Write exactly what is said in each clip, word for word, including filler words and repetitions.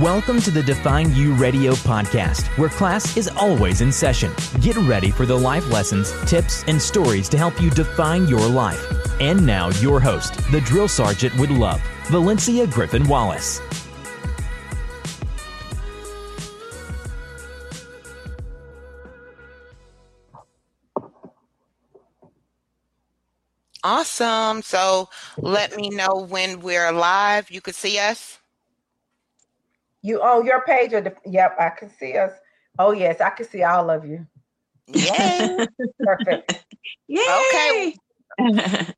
Welcome to the Define You Radio podcast, where class is always in session. Get ready for the life lessons, tips, and stories to help you define your life. And now, your host, the drill sergeant with love, Valencia Griffin-Wallace. Awesome. So let me know when we're live. You can see us. You on your page? Or the, yep, I can see us. Oh, yes, I can see all of you. Yay. Perfect. Yay. Okay.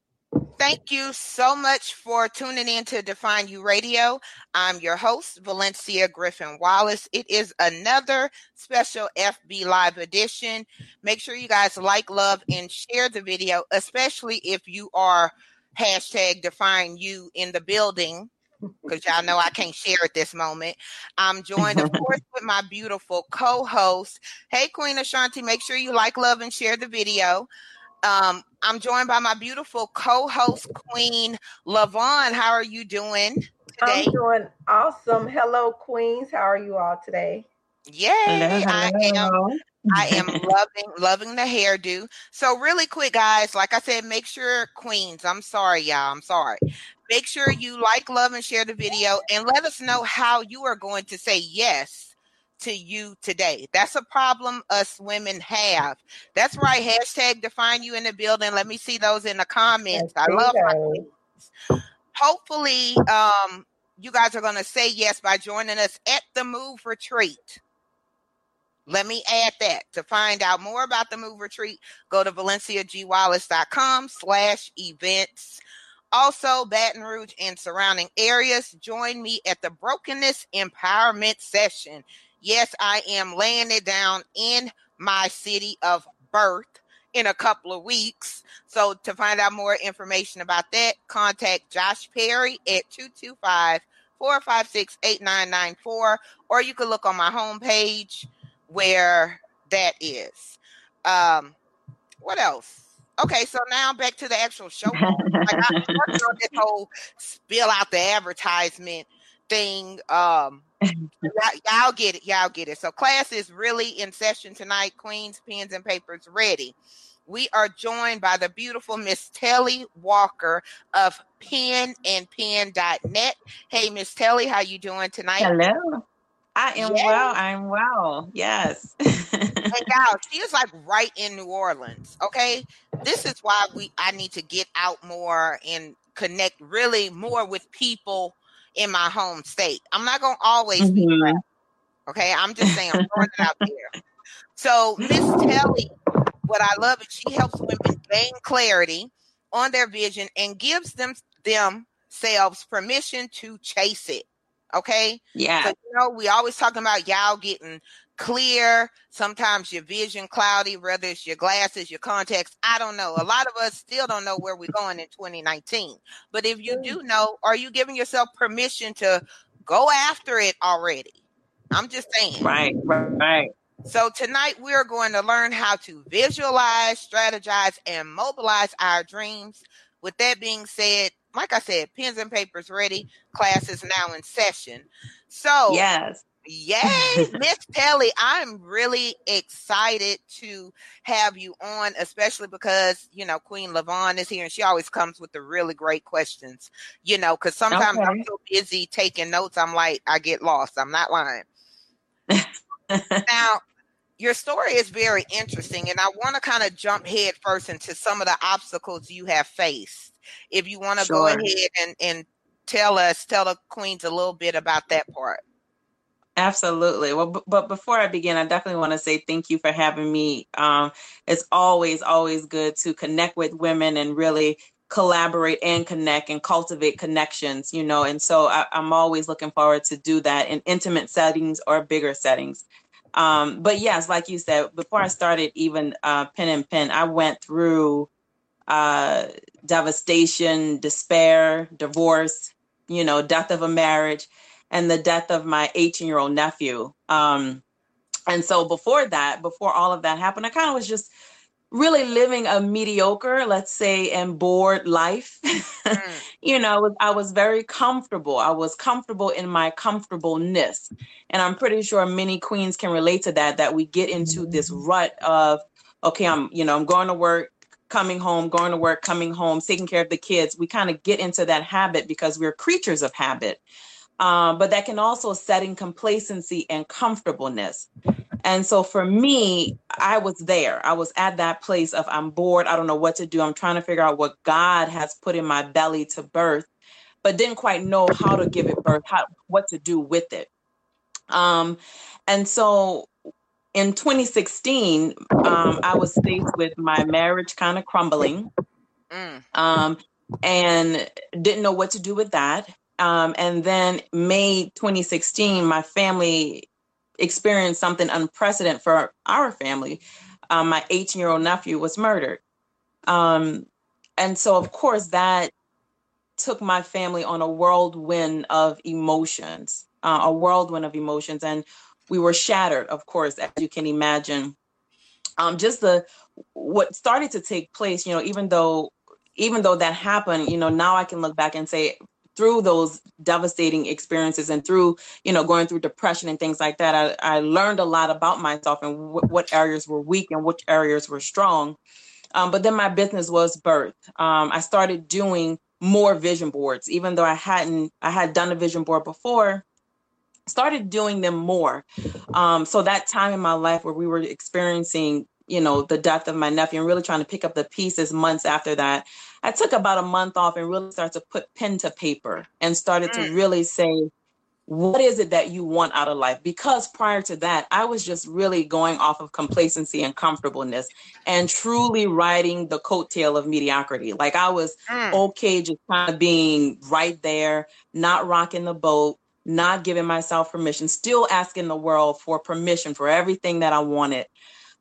Thank you so much for tuning in to Define You Radio. I'm your host, Valencia Griffin-Wallace. It is another special F B Live edition. Make sure you guys like, love, and share the video, especially if you are hashtag Define You in the building, because y'all know I can't share at this moment. I'm joined, of course, with my beautiful co-host. Hey, Queen Ashanti, make sure you like, love, and share the video. Um, I'm joined by my beautiful co-host, Queen LaVon. How are you doing today? I'm doing awesome. Hello, Queens. How are you all today? Yay. Hello, hello. I am. I am loving, loving the hairdo. So really quick, guys, like I said, make sure, Queens, I'm sorry, y'all. I'm sorry. Make sure you like, love, and share the video, and let us know how you are going to say yes to you today. That's a problem us women have. That's right. Hashtag Define You in the building. Let me see those in the comments. I love my comments. Hopefully, um, you guys are going to say yes by joining us at the Move Retreat. Let me add that. To find out more about the Move Retreat, go to ValenciaGWallace.com slash events. Also, Baton Rouge and surrounding areas, join me at the Brokenness Empowerment Session. Yes, I am laying it down in my city of birth in a couple of weeks. So to find out more information about that, contact Josh Perry at two two five, four five six, eight nine nine four, or you can look on my homepage where that is. Um, what else? Okay, so now back to the actual show. Like, I was working on this whole spill out the advertisement thing. Um, y- y'all get it. Y'all get it. So class is really in session tonight. Queens, pens, and papers ready. We are joined by the beautiful Miss Telly Walker of Pen and Pin dot net. Hey, Miss Telly, how you doing tonight? Hello. I am yes. well. I'm well. Yes. And y'all, she is like right in New Orleans. Okay. This is why we I need to get out more and connect really more with people in my home state. I'm not going to always mm-hmm. be around. Okay. I'm just saying, I'm throwing it out there. So Miss Telly, what I love is she helps women gain clarity on their vision and gives them themselves permission to chase it. Okay. Yeah. So, you know, we always talking about y'all getting clear. Sometimes your vision cloudy, whether it's your glasses, your contacts. I don't know. A lot of us still don't know where we're going in twenty nineteen. But if you do know, are you giving yourself permission to go after it already? I'm just saying. Right. Right. So tonight we're going to learn how to visualize, strategize, and mobilize our dreams. With that being said, like I said, pens and papers ready. Class is now in session. So, yes. Yay, Miss Telly, I'm really excited to have you on, especially because, you know, Queen LaVon is here and she always comes with the really great questions, you know, because sometimes okay. I'm so busy taking notes, I'm like, I get lost. I'm not lying. Now, your story is very interesting, and I want to kind of jump head first into some of the obstacles you have faced. If you want to sure. go ahead and, and tell us, tell the Queens a little bit about that part. Absolutely. Well, b- but before I begin, I definitely want to say thank you for having me. Um, it's always, always good to connect with women and really collaborate and connect and cultivate connections, you know, and so I, I'm always looking forward to do that in intimate settings or bigger settings. Um, but yes, like you said, before I started even uh, Pen and Pin, I went through uh devastation, despair, divorce, you know, death of a marriage, and the death of my eighteen-year-old nephew. Um, and so before that, before all of that happened, I kind of was just really living a mediocre, let's say, and bored life. Mm. You know, I was very comfortable. I was comfortable in my comfortableness. And I'm pretty sure many queens can relate to that, that we get into this rut of, okay, I'm, you know, I'm going to work, coming home, going to work, coming home, taking care of the kids. We kind of get into that habit because we're creatures of habit. Um, but that can also set in complacency and comfortableness. And so for me, I was there. I was at that place of I'm bored. I don't know what to do. I'm trying to figure out what God has put in my belly to birth, but didn't quite know how to give it birth, how, what to do with it. Um, and so in twenty sixteen, um, I was faced with my marriage kind of crumbling, um, and didn't know what to do with that. Um, and then May twenty sixteen, my family experienced something unprecedented for our family. Um, my eighteen-year-old nephew was murdered. Um, and so, of course, that took my family on a whirlwind of emotions, uh, a whirlwind of emotions. And we were shattered, of course, as you can imagine. Um, just the what started to take place, you know, even though even though that happened, you know, now I can look back and say, through those devastating experiences and through, you know, going through depression and things like that, I, I learned a lot about myself and w- what areas were weak and which areas were strong. Um, but then my business was birthed. Um, I started doing more vision boards, even though I hadn't, I had done a vision board before, started doing them more. Um, so that time in my life where we were experiencing, you know, the death of my nephew and really trying to pick up the pieces months after that, I took about a month off and really started to put pen to paper and started to really say, what is it that you want out of life? Because prior to that, I was just really going off of complacency and comfortableness and truly riding the coattail of mediocrity. Like I was okay, just kind of being right there, not rocking the boat, not giving myself permission, still asking the world for permission for everything that I wanted.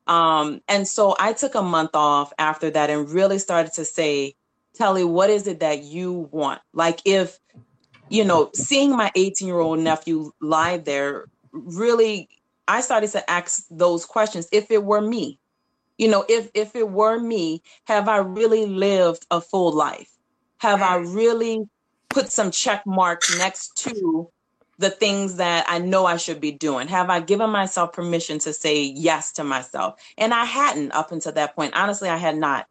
Um, and so I took a month off after that and really started to say, Telly, what is it that you want? Like if, you know, seeing my eighteen-year-old nephew lie there, really, I started to ask those questions. If it were me, you know, if if it were me, have I really lived a full life? Have I really put some check marks next to the things that I know I should be doing? Have I given myself permission to say yes to myself? And I hadn't up until that point. Honestly, I had not.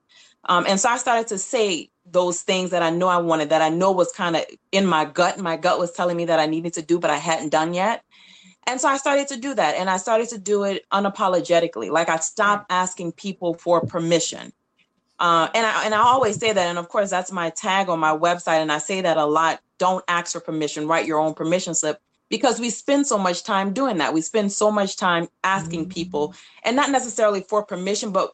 Um, and so I started to say those things that I know I wanted, that I know was kind of in my gut. My gut was telling me that I needed to do, but I hadn't done yet. And so I started to do that. And I started to do it unapologetically. Like I stopped asking people for permission. Uh, and, I, and I always say that. And of course, that's my tag on my website. And I say that a lot. Don't ask for permission. Write your own permission slip. Because we spend so much time doing that. We spend so much time asking people, and not necessarily for permission, but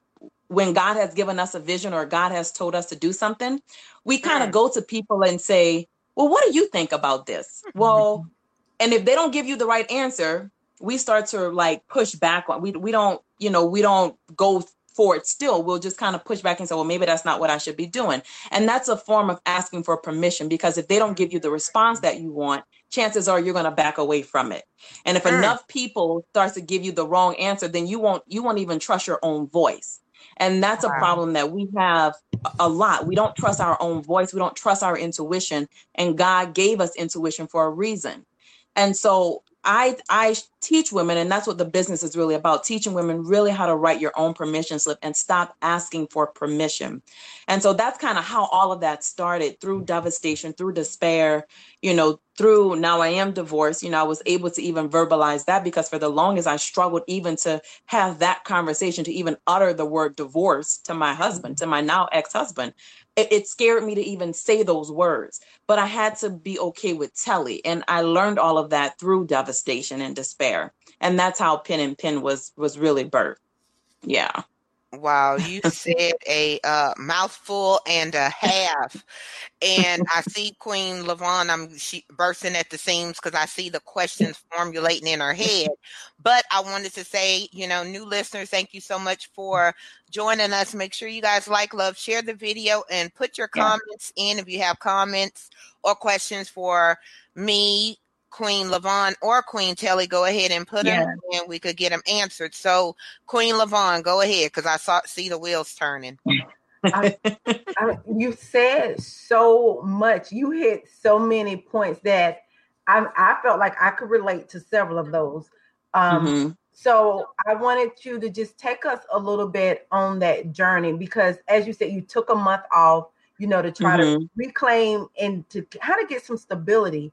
when God has given us a vision or God has told us to do something, we kind of go to people and say, well, what do you think about this? Well, and if they don't give you the right answer, we start to like push back. We we don't, you know, we don't go for it still. We'll just kind of push back and say, well, maybe that's not what I should be doing. And that's a form of asking for permission, because if they don't give you the response that you want, chances are you're going to back away from it. And if mm. enough people start to give you the wrong answer, then you won't, you won't even trust your own voice. And that's wow. a problem that we have a lot. We don't trust our own voice. We don't trust our intuition. And God gave us intuition for a reason. And so I, I teach women, and that's what the business is really about, teaching women really how to write your own permission slip and stop asking for permission. And so that's kind of how all of that started, through devastation, through despair, you know, through now I am divorced. You know, I was able to even verbalize that, because for the longest I struggled even to have that conversation, to even utter the word divorce to my husband, to my now ex-husband. It, it scared me to even say those words, but I had to be okay with Telly. And I learned all of that through devastation and despair. And that's how Pen and Pin was, was really birthed. Yeah. Wow. You said a uh, mouthful and a half. And I see Queen LaVon, I'm she bursting at the seams, because I see the questions formulating in her head. But I wanted to say, you know, new listeners, thank you so much for joining us. Make sure you guys like, love, share the video, and put your comments yeah. in if you have comments or questions for me, Queen LaVon or Queen Telly, go ahead and put yeah. them, and we could get them answered. So, Queen LaVon, go ahead, because I saw see the wheels turning. I, I, you said so much. You hit so many points that I, I felt like I could relate to several of those. Um, mm-hmm. So I wanted you to just take us a little bit on that journey, because as you said, you took a month off, you know, to try mm-hmm. to reclaim and to how to get some stability.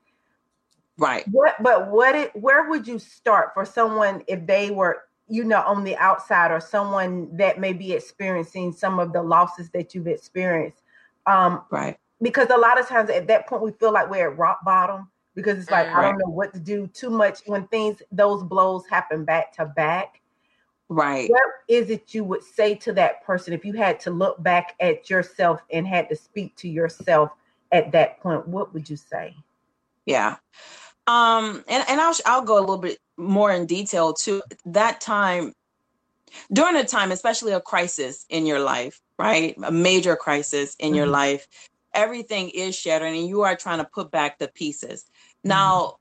Right. What, but what, it, where would you start for someone if they were, you know, on the outside, or someone that may be experiencing some of the losses that you've experienced? Um, right. Because a lot of times at that point, we feel like we're at rock bottom, because it's like, right. I don't know what to do. Too much when things, those blows happen back to back. Right. What is it you would say to that person if you had to look back at yourself and had to speak to yourself at that point? What would you say? Yeah. Um, and, and I'll, I'll go a little bit more in detail too. That time, during a time, especially a crisis in your life, right? A major crisis in mm-hmm. your life, everything is shattering and you are trying to put back the pieces. Mm-hmm. Now,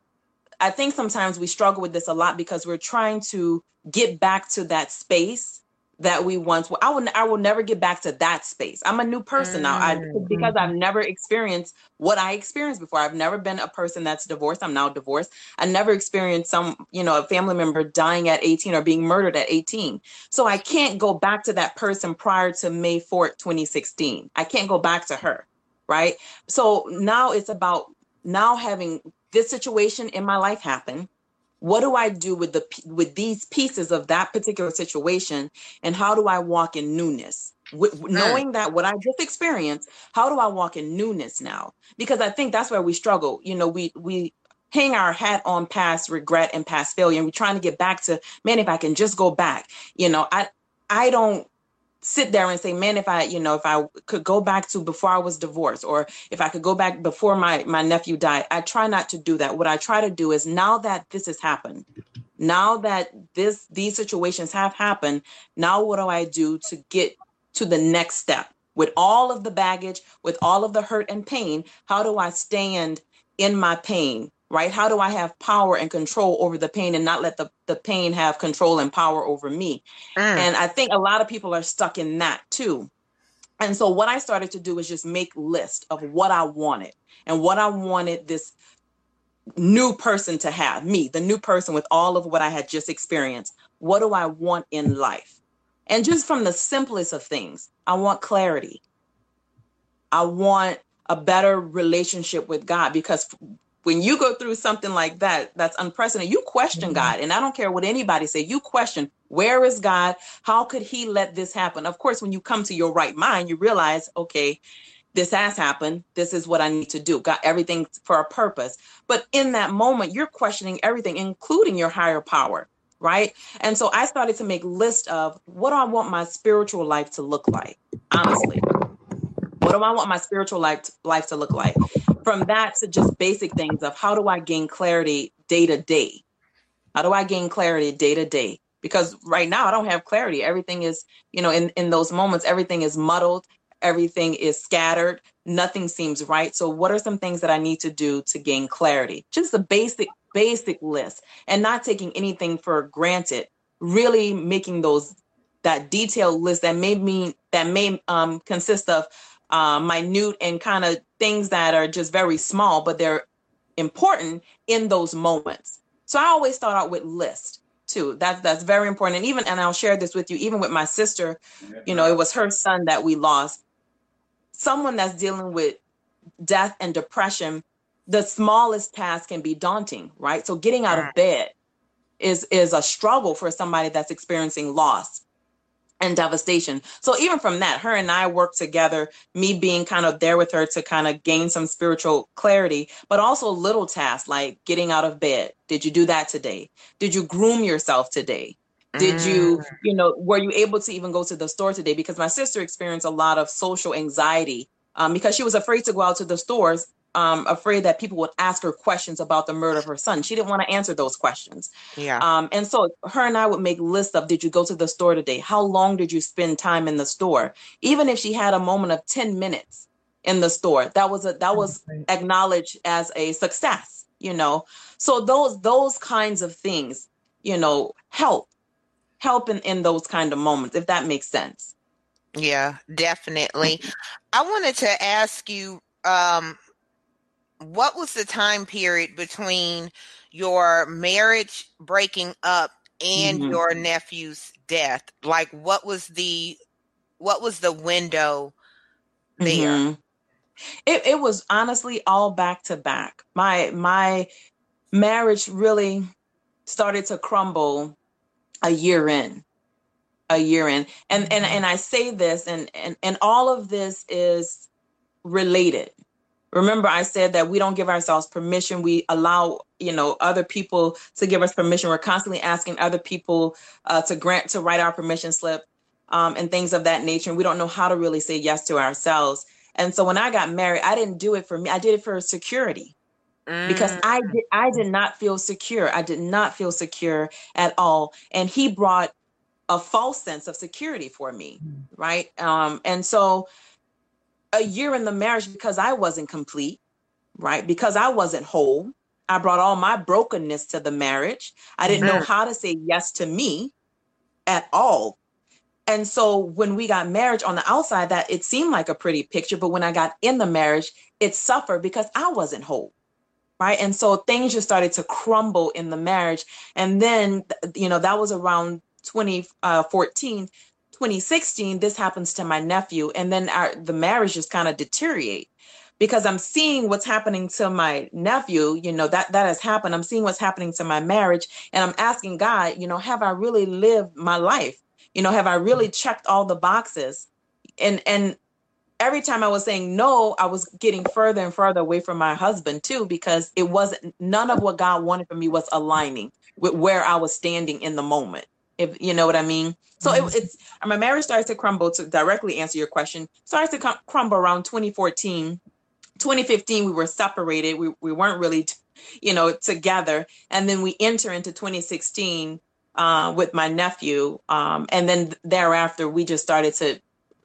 I think sometimes we struggle with this a lot because we're trying to get back to that space that we once were. I will, I will never get back to that space. I'm a new person now I, because I've never experienced what I experienced before. I've never been a person that's divorced. I'm now divorced. I never experienced some, you know, a family member dying at eighteen or being murdered at eighteen. So I can't go back to that person prior to May fourth, twenty sixteen. I can't go back to her. Right. So now it's about now having this situation in my life happen. What do I do with the with these pieces of that particular situation, and how do I walk in newness? With, mm. Knowing that what I just experienced, how do I walk in newness now? Because I think that's where we struggle. You know, we we hang our hat on past regret and past failure, and we're trying to get back to, man, if I can just go back. You know, I I don't sit there and say, man, if I, you know, if I could go back to before I was divorced, or if I could go back before my, my nephew died. I try not to do that. What I try to do is, now that this has happened, now that this, these situations have happened, now what do I do to get to the next step with all of the baggage, with all of the hurt and pain? How do I stand in my pain? Right? How do I have power and control over the pain and not let the, the pain have control and power over me? Mm. And I think a lot of people are stuck in that too. And so what I started to do is just make lists of what I wanted and what I wanted this new person to have, me, the new person with all of what I had just experienced. What do I want in life? And just from the simplest of things, I want clarity. I want a better relationship with God, because when you go through something like that, that's unprecedented, you question mm-hmm. God. And I don't care what anybody say, you question, where is God? How could he let this happen? Of course, when you come to your right mind, you realize, okay, this has happened. This is what I need to do. Got everything for a purpose. But in that moment, you're questioning everything, including your higher power, right? And so I started to make lists of, what do I want my spiritual life to look like? Honestly, what do I want my spiritual life to, life to look like? From that to just basic things of, how do I gain clarity day to day? How do I gain clarity day to day? Because right now I don't have clarity. Everything is, you know, in, in those moments, everything is muddled. Everything is scattered. Nothing seems right. So what are some things that I need to do to gain clarity? Just a basic, basic list, and not taking anything for granted, really making those, that detailed list that may mean, that may um, consist of Uh, minute and kind of things that are just very small, but they're important in those moments. So I always start out with list too. That's that's very important. And even, and I'll share this with you, even with my sister, you know, it was her son that we lost. Someone that's dealing with death and depression, the smallest task can be daunting, right? So getting out of bed is is a struggle for somebody that's experiencing loss and devastation. So even from that, her and I worked together, me being kind of there with her to kind of gain some spiritual clarity, but also little tasks like getting out of bed. Did you do that today? Did you groom yourself today? Did you, you know, were you able to even go to the store today? Because my sister experienced a lot of social anxiety um, because she was afraid to go out to the stores, um, afraid that people would ask her questions about the murder of her son. She didn't want to answer those questions. Yeah. Um, and so her and I would make lists of, did you go to the store today? How long did you spend time in the store? Even if she had a moment of ten minutes in the store, that was a, that was acknowledged as a success. you know. So those those kinds of things, you know, help. Help in, in those kind of moments, if that makes sense. Yeah, definitely. I wanted to ask you, um, what was the time period between your marriage breaking up and mm-hmm. your nephew's death? Like, what was the what was the window there? Mm-hmm. It, it was honestly all back to back. My my marriage really started to crumble a year in, a year in, and mm-hmm. and and I say this, and and and all of this is related. Remember, I said that we don't give ourselves permission. We allow, you know, other people to give us permission. We're constantly asking other people uh, to grant, to write our permission slip um, and things of that nature. And we don't know how to really say yes to ourselves. And so when I got married, I didn't do it for me. I did it for security mm. because I did, I did not feel secure. I did not feel secure at all. And he brought a false sense of security for me. Mm. Right. Um, and so a year in the marriage, because I wasn't complete, right? Because I wasn't whole. I brought all my brokenness to the marriage. I didn't mm-hmm. know how to say yes to me at all. And so when we got married on the outside, that it seemed like a pretty picture, but when I got in the marriage, it suffered because I wasn't whole, right? And so things just started to crumble in the marriage. And then, you know, that was around twenty fourteen, twenty sixteen, this happens to my nephew. And then our, the marriage just kind of deteriorate because I'm seeing what's happening to my nephew. You know, that, that has happened. I'm seeing what's happening to my marriage, and I'm asking God, you know, have I really lived my life? You know, have I really checked all the boxes? And, and every time I was saying no, I was getting further and further away from my husband too, because it wasn't, none of what God wanted for me was aligning with where I was standing in the moment. If you know what I mean. So it, it's my marriage starts to crumble, to directly answer your question, starts to com- crumble around twenty fourteen, twenty fifteen. We were separated. We we weren't really, t- you know, together. And then we enter into twenty sixteen uh, with my nephew. Um, and then thereafter, we just started to,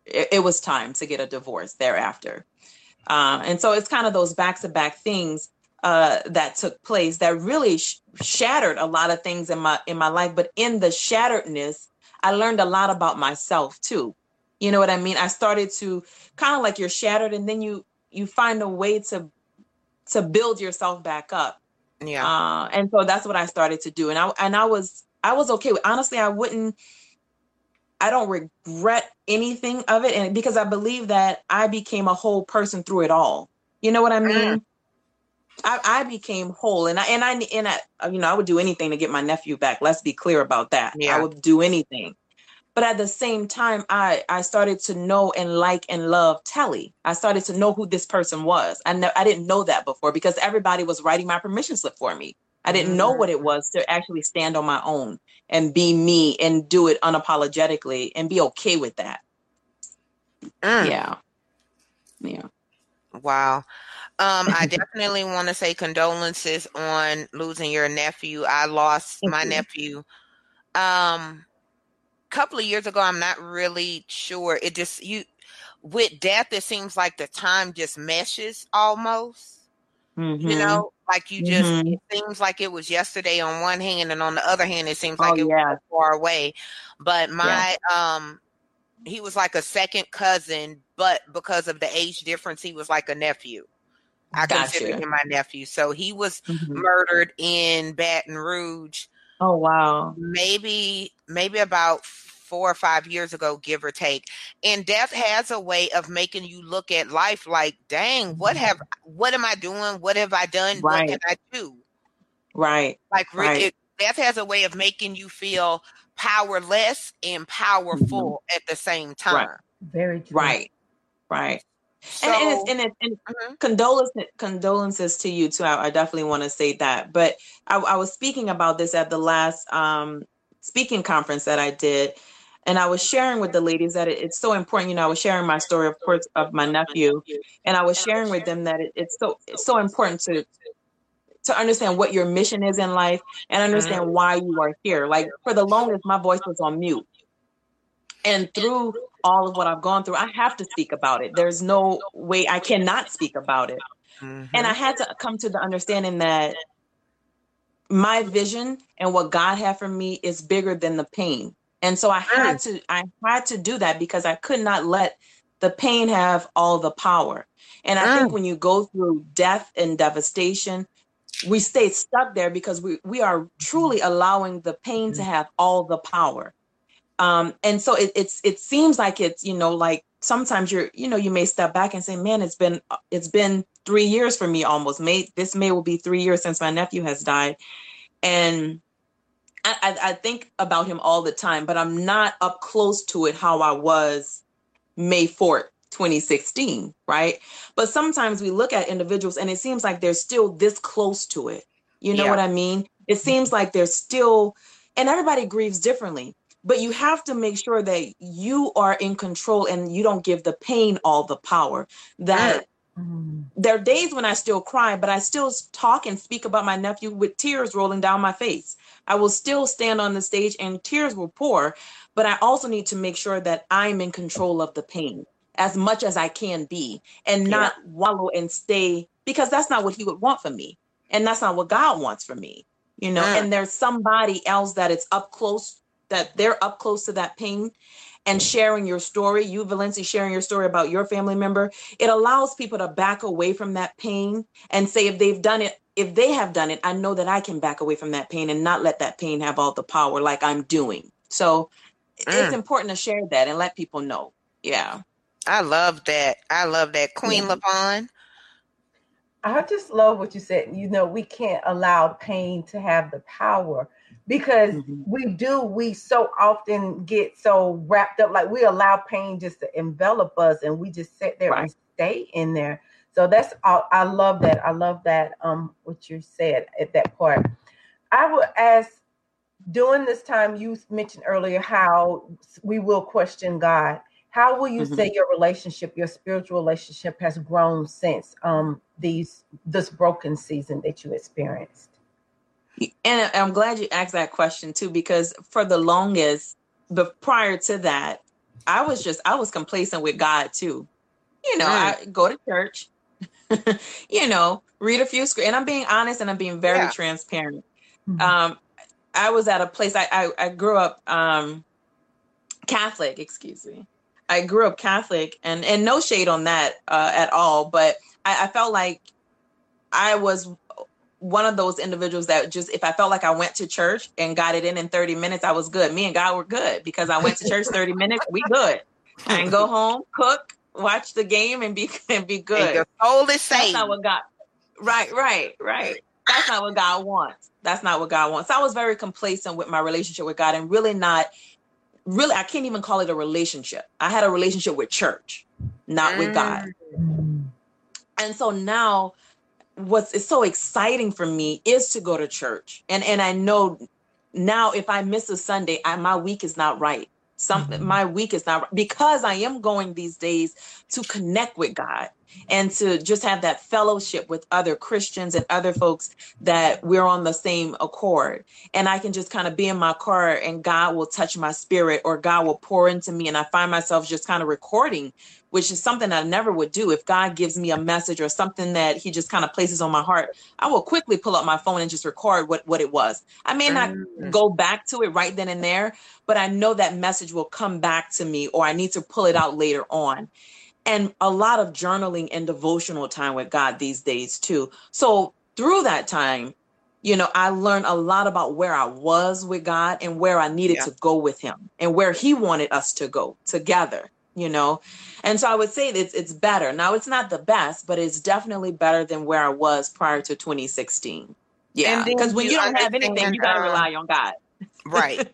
it, it was time to get a divorce thereafter. Uh, and so it's kind of those back to back things Uh, that took place that really sh- shattered a lot of things in my in my life. But in the shatteredness, I learned a lot about myself too. You know what I mean? I started to kind of like, you're shattered, and then you you find a way to to build yourself back up. Yeah. Uh, and so that's what I started to do, and I and I was I was okay with. Honestly, I wouldn't. I don't regret anything of it, and because I believe that I became a whole person through it all. You know what I mean? Mm. I, I became whole, and I, and I, and I, you know, I would do anything to get my nephew back. Let's be clear about that. Yeah. I would do anything. But at the same time, I, I started to know and like and love Telly. I started to know who this person was. I know, I didn't know that before, because everybody was writing my permission slip for me. I didn't mm-hmm. know what it was to actually stand on my own and be me and do it unapologetically and be okay with that. Mm. Yeah. Yeah. Wow. Um, I definitely want to say condolences on losing your nephew. I lost Thank my you. nephew um, a couple of years ago. I'm not really sure. It just, you with death, it seems like the time just meshes almost, mm-hmm. you know, like you just, mm-hmm. it seems like it was yesterday on one hand, and on the other hand, it seems like oh, it yeah. was far away. But my, yeah. um, he was like a second cousin, but because of the age difference, he was like a nephew. I gotcha. Consider him my nephew. So he was mm-hmm. murdered in Baton Rouge. Oh, wow. Maybe, maybe about four or five years ago, give or take. And death has a way of making you look at life like, dang, what have, what am I doing? What have I done? Right. What can I do? Right. Like right. It, death has a way of making you feel powerless and powerful mm-hmm. at the same time. Right. Very true. Right. Right. So, and and, it's, and, it's, and mm-hmm. condolences, condolences to you too. I, I definitely want to say that. But I, I was speaking about this at the last um, speaking conference that I did, and I was sharing with the ladies that it, it's so important. You know, I was sharing my story, of course, of my nephew, and I was sharing with them that it, it's so it's so important to to understand what your mission is in life and understand mm-hmm. why you are here. Like for the longest, my voice was on mute, and through all of what I've gone through, I have to speak about it. There's no way I cannot speak about it. Mm-hmm. And I had to come to the understanding that my vision and what God had for me is bigger than the pain. And so I had to, I had to do that because I could not let the pain have all the power. And I think when you go through death and devastation, we stay stuck there because we, we are truly allowing the pain to have all the power. Um, and so it, it's, it seems like it's, you know, like sometimes you're, you know, you may step back and say, man, it's been, it's been three years for me almost. May, this May will be three years since my nephew has died. And I, I think about him all the time, but I'm not up close to it how I was May fourth, twenty sixteen, right? But sometimes we look at individuals and it seems like they're still this close to it. You know yeah. what I mean? It seems like they're still, and everybody grieves differently, but you have to make sure that you are in control and you don't give the pain all the power. That mm. there are days when I still cry, but I still talk and speak about my nephew with tears rolling down my face. I will still stand on the stage and tears will pour, but I also need to make sure that I'm in control of the pain as much as I can be and not yeah. wallow and stay, because that's not what he would want for me. And that's not what God wants for me, you know, yeah. and there's somebody else that it's up close, that they're up close to that pain and sharing your story. You, Valencia, sharing your story about your family member. It allows people to back away from that pain and say, if they've done it, if they have done it, I know that I can back away from that pain and not let that pain have all the power like I'm doing. So mm. it's important to share that and let people know. Yeah. I love that. I love that. Queen mm. LaVon. I just love what you said. You know, we can't allow pain to have the power because mm-hmm. we do. We so often get so wrapped up, like we allow pain just to envelop us and we just sit there right. and stay in there. So that's all. I love that. I love that. Um, what you said at that part. I would ask, during this time, you mentioned earlier how we will question God. How will you mm-hmm. say your relationship, your spiritual relationship, has grown since um these this broken season that you experienced? And I'm glad you asked that question too, because for the longest, but prior to that, I was just I was complacent with God too. You know, right. I go to church. you know, read a few scriptures. And I'm being honest and I'm being very yeah. transparent. Mm-hmm. Um, I was at a place, I, I, I grew up um, Catholic, excuse me. I grew up Catholic and, and no shade on that uh, at all. But I, I felt like I was one of those individuals that just, if I felt like I went to church and got it in in thirty minutes, I was good. Me and God were good because I went to church thirty minutes. We good. I can go home, cook, watch the game and be and be good. And your soul is saved. That's not what God. Right, right, right. That's not what God wants. That's not what God wants. So I was very complacent with my relationship with God and really not. Really, I can't even call it a relationship. I had a relationship with church, not mm. with God. And so now, what's it's so exciting for me is to go to church. And and I know now if I miss a Sunday, I, my week is not right. Some my week is not because I am going these days to connect with God and to just have that fellowship with other Christians and other folks that we're on the same accord. And I can just kind of be in my car and God will touch my spirit or God will pour into me. And I find myself just kind of recording, which is something I never would do. If God gives me a message or something that he just kind of places on my heart, I will quickly pull up my phone and just record what, what it was. I may not mm-hmm. go back to it right then and there, but I know that message will come back to me or I need to pull it out later on. And a lot of journaling and devotional time with God these days too. So through that time, you know, I learned a lot about where I was with God and where I needed yeah. to go with him and where he wanted us to go together, you know? And so I would say that it's, it's better. Now it's not the best, but it's definitely better than where I was prior to twenty sixteen. Yeah. Because when you, you don't have anything, you got to um, rely on God. Right.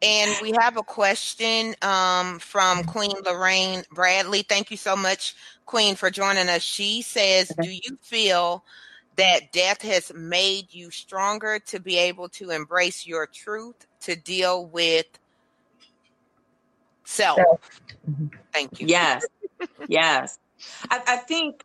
And we have a question um, from Queen Lorraine Bradley. Thank you so much, Queen, for joining us. She says, do you feel that death has made you stronger to be able to embrace your truth, to deal with self? Thank you. Yes. Yes. I, I think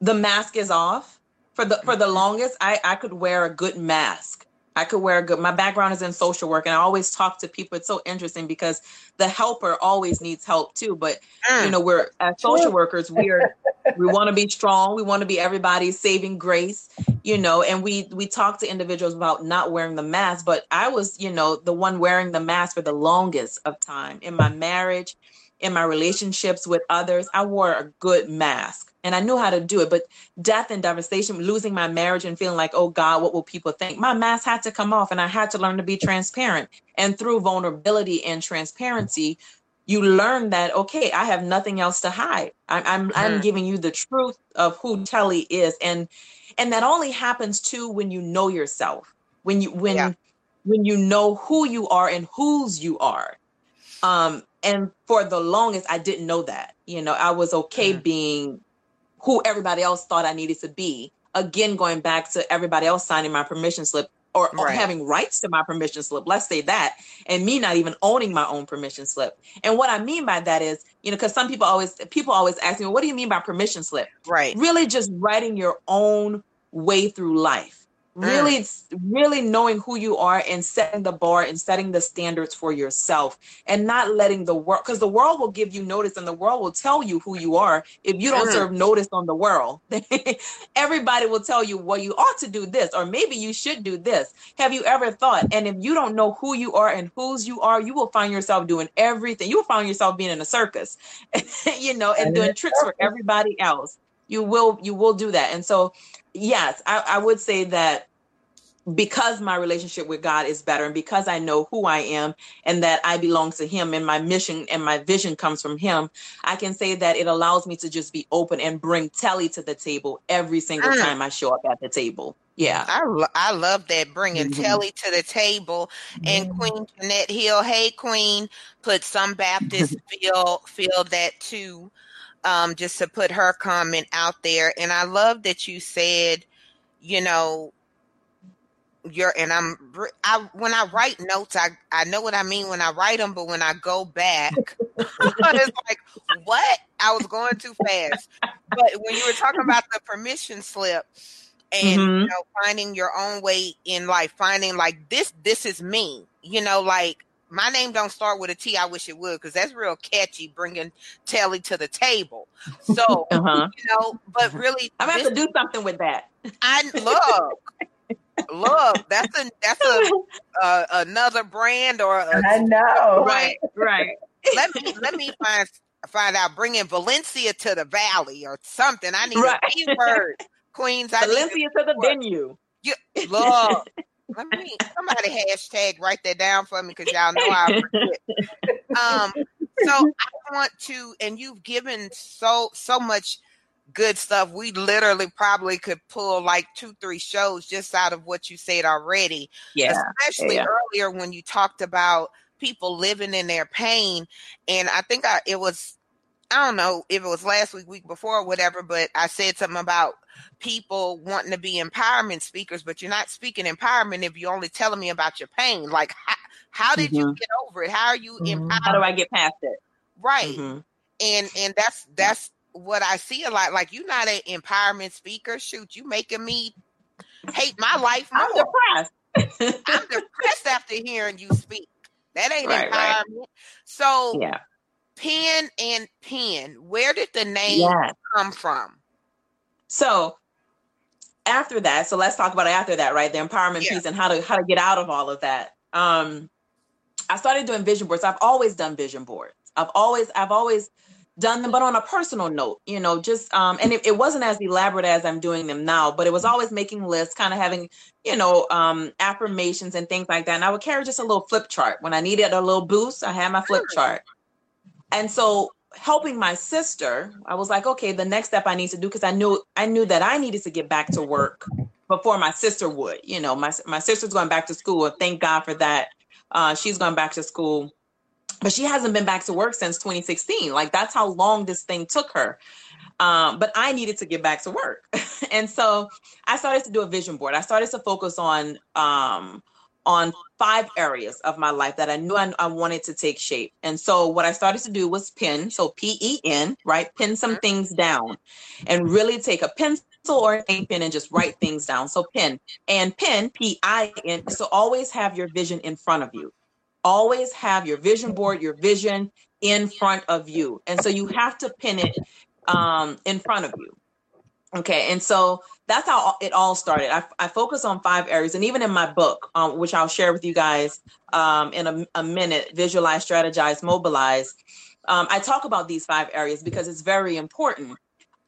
the mask is off. For the for the longest, I, I could wear a good mask. I could wear a good, my background is in social work, and I always talk to people. It's so interesting because the helper always needs help too. But, mm. you know, we're as social workers, we are, we want to be strong. We want to be everybody's saving grace, you know, and we, we talk to individuals about not wearing the mask, but I was, you know, the one wearing the mask for the longest of time in my marriage, in my relationships with others. I wore a good mask and I knew how to do it, but death and devastation, losing my marriage and feeling like, oh God, what will people think? My mask had to come off and I had to learn to be transparent. And through vulnerability and transparency, you learn that, okay, I have nothing else to hide. I, I'm, mm. I'm giving you the truth of who Telly is. And, and that only happens too, when you know yourself, when you, when, yeah. when you know who you are and whose you are. Um, And for the longest, I didn't know that, you know, I was okay mm. being who everybody else thought I needed to be. Again, going back to everybody else signing my permission slip or, right. or having rights to my permission slip. Let's say that. And me not even owning my own permission slip. And what I mean by that is, you know, because some people always people always ask me, well, what do you mean by permission slip? Right. Really just writing your own way through life. Mm. Really, really knowing who you are and setting the bar and setting the standards for yourself and not letting the world, because the world will give you notice and the world will tell you who you are. If you don't mm. serve notice on the world, everybody will tell you, well, you ought to do this, or maybe you should do this. Have you ever thought? And if you don't know who you are and whose you are, you will find yourself doing everything. You will find yourself being in a circus, you know, and doing tricks for everybody else. You will, you will do that. And so, yes, I, I would say that because my relationship with God is better and because I know who I am and that I belong to him and my mission and my vision comes from him, I can say that it allows me to just be open and bring Telly to the table every single mm. time I show up at the table. Yeah, I, lo- I love that, bringing mm-hmm. Telly to the table. And mm-hmm. Queen Jeanette Hill, hey, Queen, put some Baptists feel, feel that too. Um, just to put her comment out there. And I love that you said, you know, you're, and I'm, I, when I write notes, I, I know what I mean when I write them, but when I go back, it's like, what? I was going too fast. But when you were talking about the permission slip and, mm-hmm. you know, finding your own way in life, finding like this, this is me, you know, like, my name don't start with a T. I wish it would, because that's real catchy, bringing Telly to the table. So, uh-huh. you know, but really, I'm going to have to do something with that. I love, love. That's a that's a uh, another brand or a, I know, right, right. Let me let me find find out. Bringing Valencia to the valley or something. I need right. a keyword, Queens. I Valencia to the venue. You love. Let me, somebody hashtag write that down for me, because y'all know I forget. Um, so I want to, and you've given so, so much good stuff. We literally probably could pull like two, three shows just out of what you said already. Yeah. Especially yeah. earlier when you talked about people living in their pain. And I think I, it was, I don't know if it was last week, week before or whatever, but I said something about people wanting to be empowerment speakers, but you're not speaking empowerment if you're only telling me about your pain. Like, how, how did mm-hmm. you get over it? How are you mm-hmm. empowered? How do I get past it? Right. Mm-hmm. And and that's that's what I see a lot. Like, you're not an empowerment speaker. Shoot, you making me hate my life more. I'm depressed. I'm depressed after hearing you speak. That ain't right, empowerment. Right. So yeah. Pen and Pin, where did the name yes. come from? So after that, so let's talk about it after that, right? The empowerment yeah. piece and how to how to get out of all of that. Um, I started doing vision boards. I've always done vision boards. I've always I've always done them, but on a personal note, you know, just um, and it, it wasn't as elaborate as I'm doing them now, but it was always making lists, kind of having, you know, um, affirmations and things like that. And I would carry just a little flip chart when I needed a little boost. I had my flip chart. And so helping my sister, I was like, okay, the next step I need to do, because I knew I knew that I needed to get back to work before my sister would. You know, my my sister's going back to school. And thank God for that. Uh, she's gone back to school, but she hasn't been back to work since twenty sixteen. Like, that's how long this thing took her. Um, but I needed to get back to work. And so I started to do a vision board. I started to focus on um, on five areas of my life that I knew I, I wanted to take shape. And so what I started to do was pen, so P E N, right? Pen some things down and really take a pencil or a pen and just write things down. So pen and pen, P I N. So always have your vision in front of you. Always have your vision board, your vision in front of you. And so you have to pin it um, in front of you. Okay. And so that's how it all started. I, I focus on five areas. And even in my book, um, which I'll share with you guys um, in a, a minute, Visualize, Strategize, Mobilize. Um, I talk about these five areas because it's very important.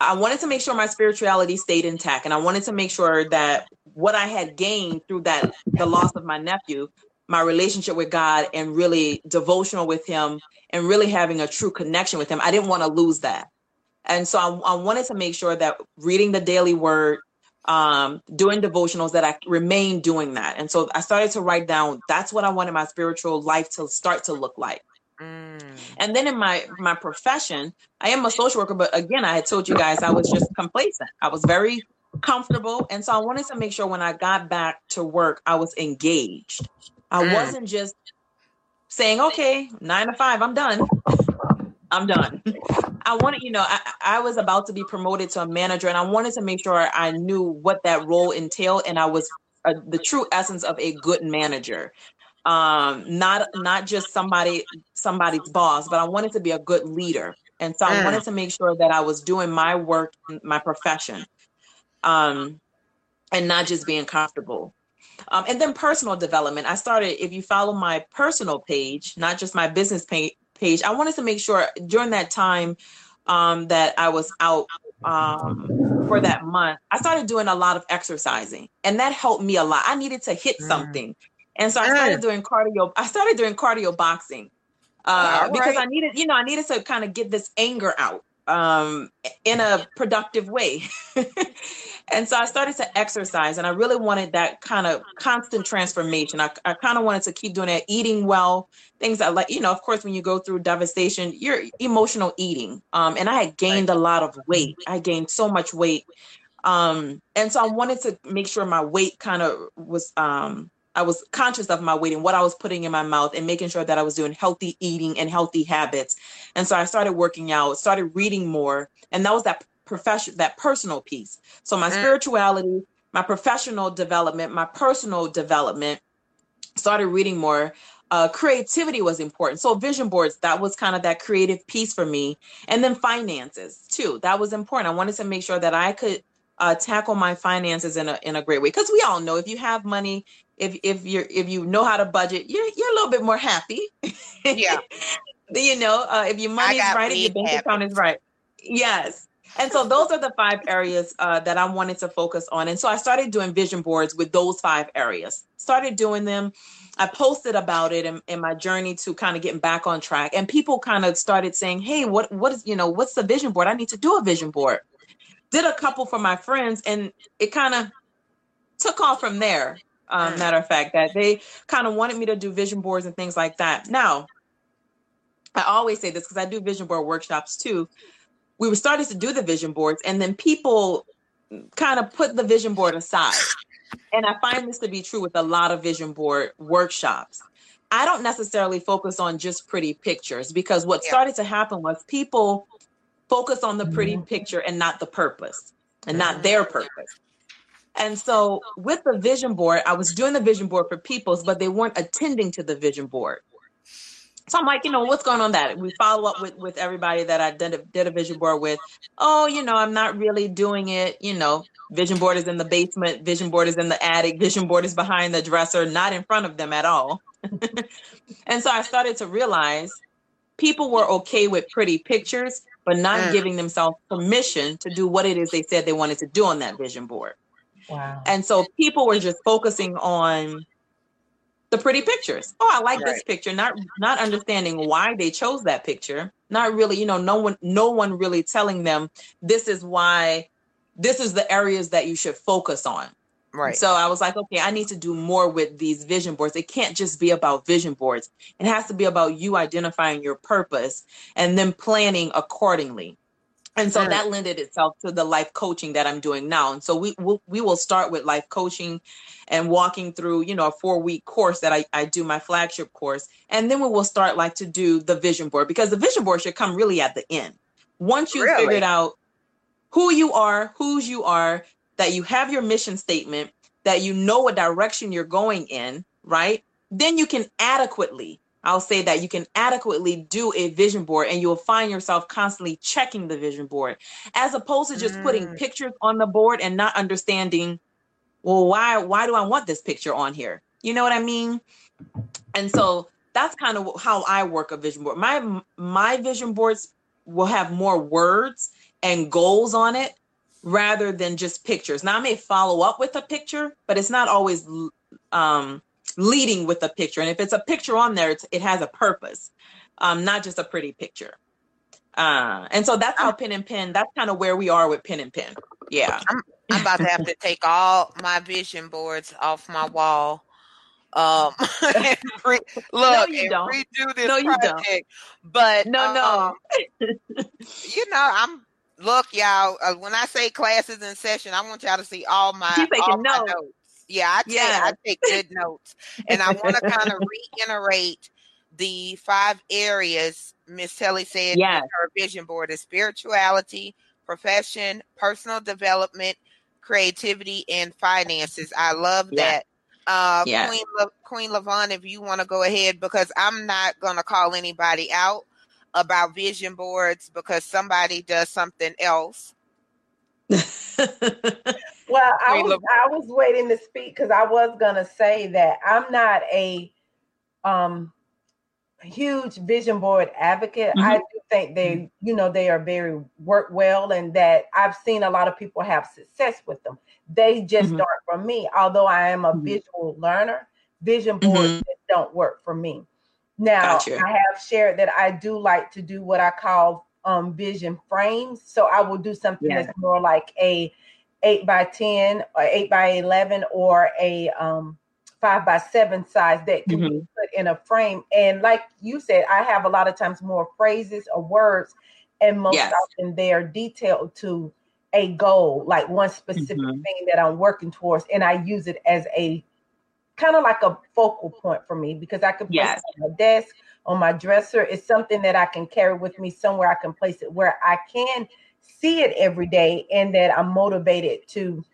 I wanted to make sure my spirituality stayed intact. And I wanted to make sure that what I had gained through that, the loss of my nephew, my relationship with God and really devotional with him and really having a true connection with him, I didn't want to lose that. And so I, I wanted to make sure that reading the daily word, um, doing devotionals, that I remain doing that. And so I started to write down, that's what I wanted my spiritual life to start to look like. Mm. And then in my, my profession, I am a social worker, but again, I had told you guys, I was just complacent. I was very comfortable. And so I wanted to make sure when I got back to work, I was engaged. I mm. wasn't just saying, okay, nine to five, I'm done. I'm done. I wanted, you know, I, I was about to be promoted to a manager, and I wanted to make sure I knew what that role entailed, and I was a, the true essence of a good manager, um, not not just somebody somebody's boss, but I wanted to be a good leader, and so I mm. wanted to make sure that I was doing my work, my profession, um, and not just being comfortable. Um, and then personal development. I started, if you follow my personal page, not just my business page. Page. I wanted to make sure during that time um, that I was out um, for that month, I started doing a lot of exercising, and that helped me a lot. I needed to hit something. And so I started doing cardio. I started doing cardio boxing uh, right. because I needed, you know, I needed to kind of get this anger out um, in a productive way. And so I started to exercise, and I really wanted that kind of constant transformation. I, I kind of wanted to keep doing that, eating well, things that, like, you know, of course, when you go through devastation, you're emotional eating. Um, and I had gained a lot of weight. I gained so much weight. Um, and so I wanted to make sure my weight kind of was, um, I was conscious of my weight and what I was putting in my mouth, and making sure that I was doing healthy eating and healthy habits. And so I started working out, started reading more. And that was that profession, that personal piece. So my spirituality, my professional development, my personal development, started reading more. Uh, creativity was important. So vision boards, that was kind of that creative piece for me. And then finances too. That was important. I wanted to make sure that I could uh, tackle my finances in a, in a great way. Because we all know if you have money, if, if you're, if you know how to budget, you're, you're a little bit more happy. Yeah. You know, uh, if your money is right, if your bank account is right. Yes. And so those are the five areas uh, that I wanted to focus on. And so I started doing vision boards with those five areas, started doing them. I posted about it in, in my journey to kind of getting back on track. And people kind of started saying, hey, what, what is, you know, what's the vision board? I need to do a vision board. Did a couple for my friends, and it kind of took off from there. Um, matter of fact, that they kind of wanted me to do vision boards and things like that. Now, I always say this because I do vision board workshops too. We were starting to do the vision boards, and then people kind of put the vision board aside. And I find this to be true with a lot of vision board workshops. I don't necessarily focus on just pretty pictures, because what yeah. started to happen was people focus on the pretty mm-hmm. picture and not the purpose and mm-hmm. not their purpose. And so with the vision board, I was doing the vision board for people's, but they weren't attending to the vision board. So I'm like, you know, what's going on that? We follow up with, with everybody that I did a, did a vision board with. Oh, you know, I'm not really doing it. You know, vision board is in the basement. Vision board is in the attic. Vision board is behind the dresser, not in front of them at all. And so I started to realize people were okay with pretty pictures, but not mm. giving themselves permission to do what it is they said they wanted to do on that vision board. Wow. And so people were just focusing on the pretty pictures. Oh, I like right. this picture. Not not understanding why they chose that picture. Not really, you know, no one no one really telling them this is why, this is the areas that you should focus on. Right. So I was like, okay, I need to do more with these vision boards. It can't just be about vision boards. It has to be about you identifying your purpose and then planning accordingly. And so right. that lended itself to the life coaching that I'm doing now. And so we, we we will start with life coaching and walking through, you know, a four week course that I, I do, my flagship course. And then we will start like to do the vision board, because the vision board should come really at the end. Once you've really? figured out who you are, whose you are, that you have your mission statement, that you know what direction you're going in, right? Then you can adequately, I'll say that you can adequately do a vision board, and you'll find yourself constantly checking the vision board, as opposed to just mm. putting pictures on the board and not understanding, well, why, why do I want this picture on here? You know what I mean? And so that's kind of how I work a vision board. My, my vision boards will have more words and goals on it rather than just pictures. Now I may follow up with a picture, but it's not always, um, leading with a picture. And if it's a picture on there, it's, it has a purpose, um, not just a pretty picture. Uh, and so that's how Pen and Pin, that's kind of where we are with Pen and Pin. Yeah. I'm, I'm about to have to take all my vision boards off my wall. Um, and re- look, no, you and don't. redo this no, you project. Don't. But no, no, um, you know, I'm, look, y'all, uh, when I say classes in session, I want y'all to see all my, She's all my notes. notes. Yeah, I take, yeah. I take good notes. And I want to kind of reiterate the five areas Miss Telly said yeah. in her vision board is spirituality, profession, personal development, creativity, and finances. I love yeah. that. Uh, yeah. Queen, La- Queen LaVon, if you want to go ahead, because I'm not going to call anybody out about vision boards because somebody does something else. Well, I was, I was waiting to speak because I was going to say that I'm not a um, huge vision board advocate. Mm-hmm. I do think they, you know, they are very work well, and that I've seen a lot of people have success with them. They just mm-hmm. start from me. Although I am a mm-hmm. visual learner, vision boards mm-hmm. don't work for me. Now, gotcha. I have shared that I do like to do what I call um, vision frames. So I will do something yeah. that's more like a eight by ten or eight by eleven or a um, five by seven size that can mm-hmm. be put in a frame. And like you said, I have a lot of times more phrases or words, and most yes. often they are detailed to a goal, like one specific mm-hmm. thing that I'm working towards. And I use it as a kind of like a focal point for me, because I can place yes. it on my desk, on my dresser. It's something that I can carry with me somewhere. I can place it where I can see it every day, and that I'm motivated to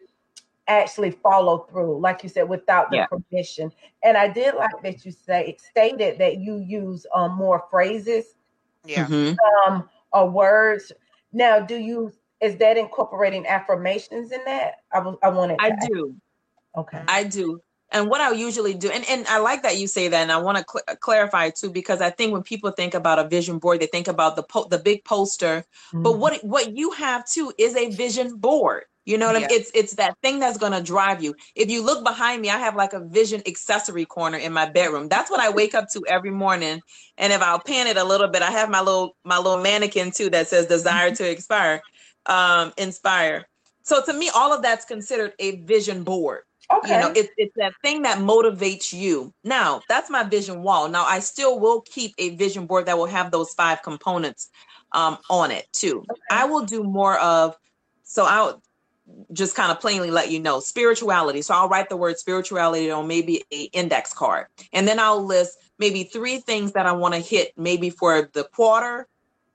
actually follow through, like you said, without the yeah. permission. And I did like that you say stated that you use um, more phrases, yeah, mm-hmm. um, or words. Now, do you is that incorporating affirmations in that? I I wanted. I ask. do. Okay, I do. And what I usually do, and, and I like that you say that, and I want to cl- clarify too, because I think when people think about a vision board, they think about the po- the big poster, mm-hmm. but what what you have too is a vision board. You know what yeah. I mean? It's it's that thing that's going to drive you. If you look behind me, I have like a vision accessory corner in my bedroom. That's what I wake up to every morning. And if I'll pan it a little bit, I have my little my little mannequin too that says "Desire to Inspire." Um, inspire. So to me, all of that's considered a vision board. Okay. You know, it's it's that thing that motivates you. Now, that's my vision wall. Now, I still will keep a vision board that will have those five components um, on it too. Okay. I will do more of, so I'll just kind of plainly let you know, spirituality. So I'll write the word spirituality on maybe a index card. And then I'll list maybe three things that I want to hit, maybe for the quarter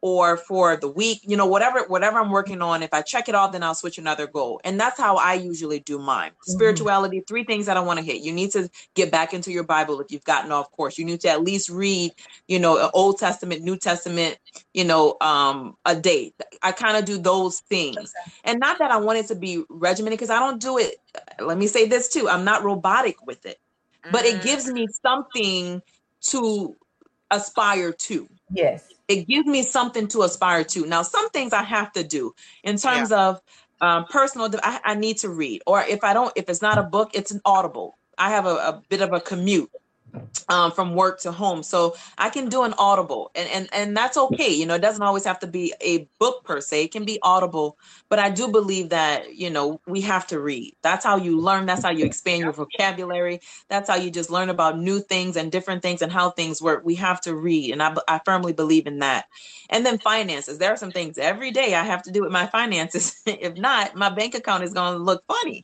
or for the week, you know, whatever, whatever I'm working on. If I check it off, then I'll switch another goal. And that's how I usually do mine. Mm-hmm. Spirituality, three things that I want to hit. You need to get back into your Bible if you've gotten off course. You need to at least read, you know, Old Testament, New Testament, you know, um, a day. I kind of do those things. Okay. And not that I want it to be regimented, because I don't do it. Let me say this too. I'm not robotic with it, mm-hmm. but it gives me something to aspire to. Yes. It gives me something to aspire to. Now, some things I have to do in terms yeah. of um, personal, I, I need to read. Or if I don't, if it's not a book, it's an Audible. I have a, a bit of a commute. um, from work to home. So I can do an Audible, and, and, and that's okay. You know, it doesn't always have to be a book per se. It can be Audible, but I do believe that, you know, we have to read. That's how you learn. That's how you expand your vocabulary. That's how you just learn about new things and different things and how things work. We have to read. And I, I firmly believe in that. And then finances. There are some things every day I have to do with my finances. If not, my bank account is going to look funny.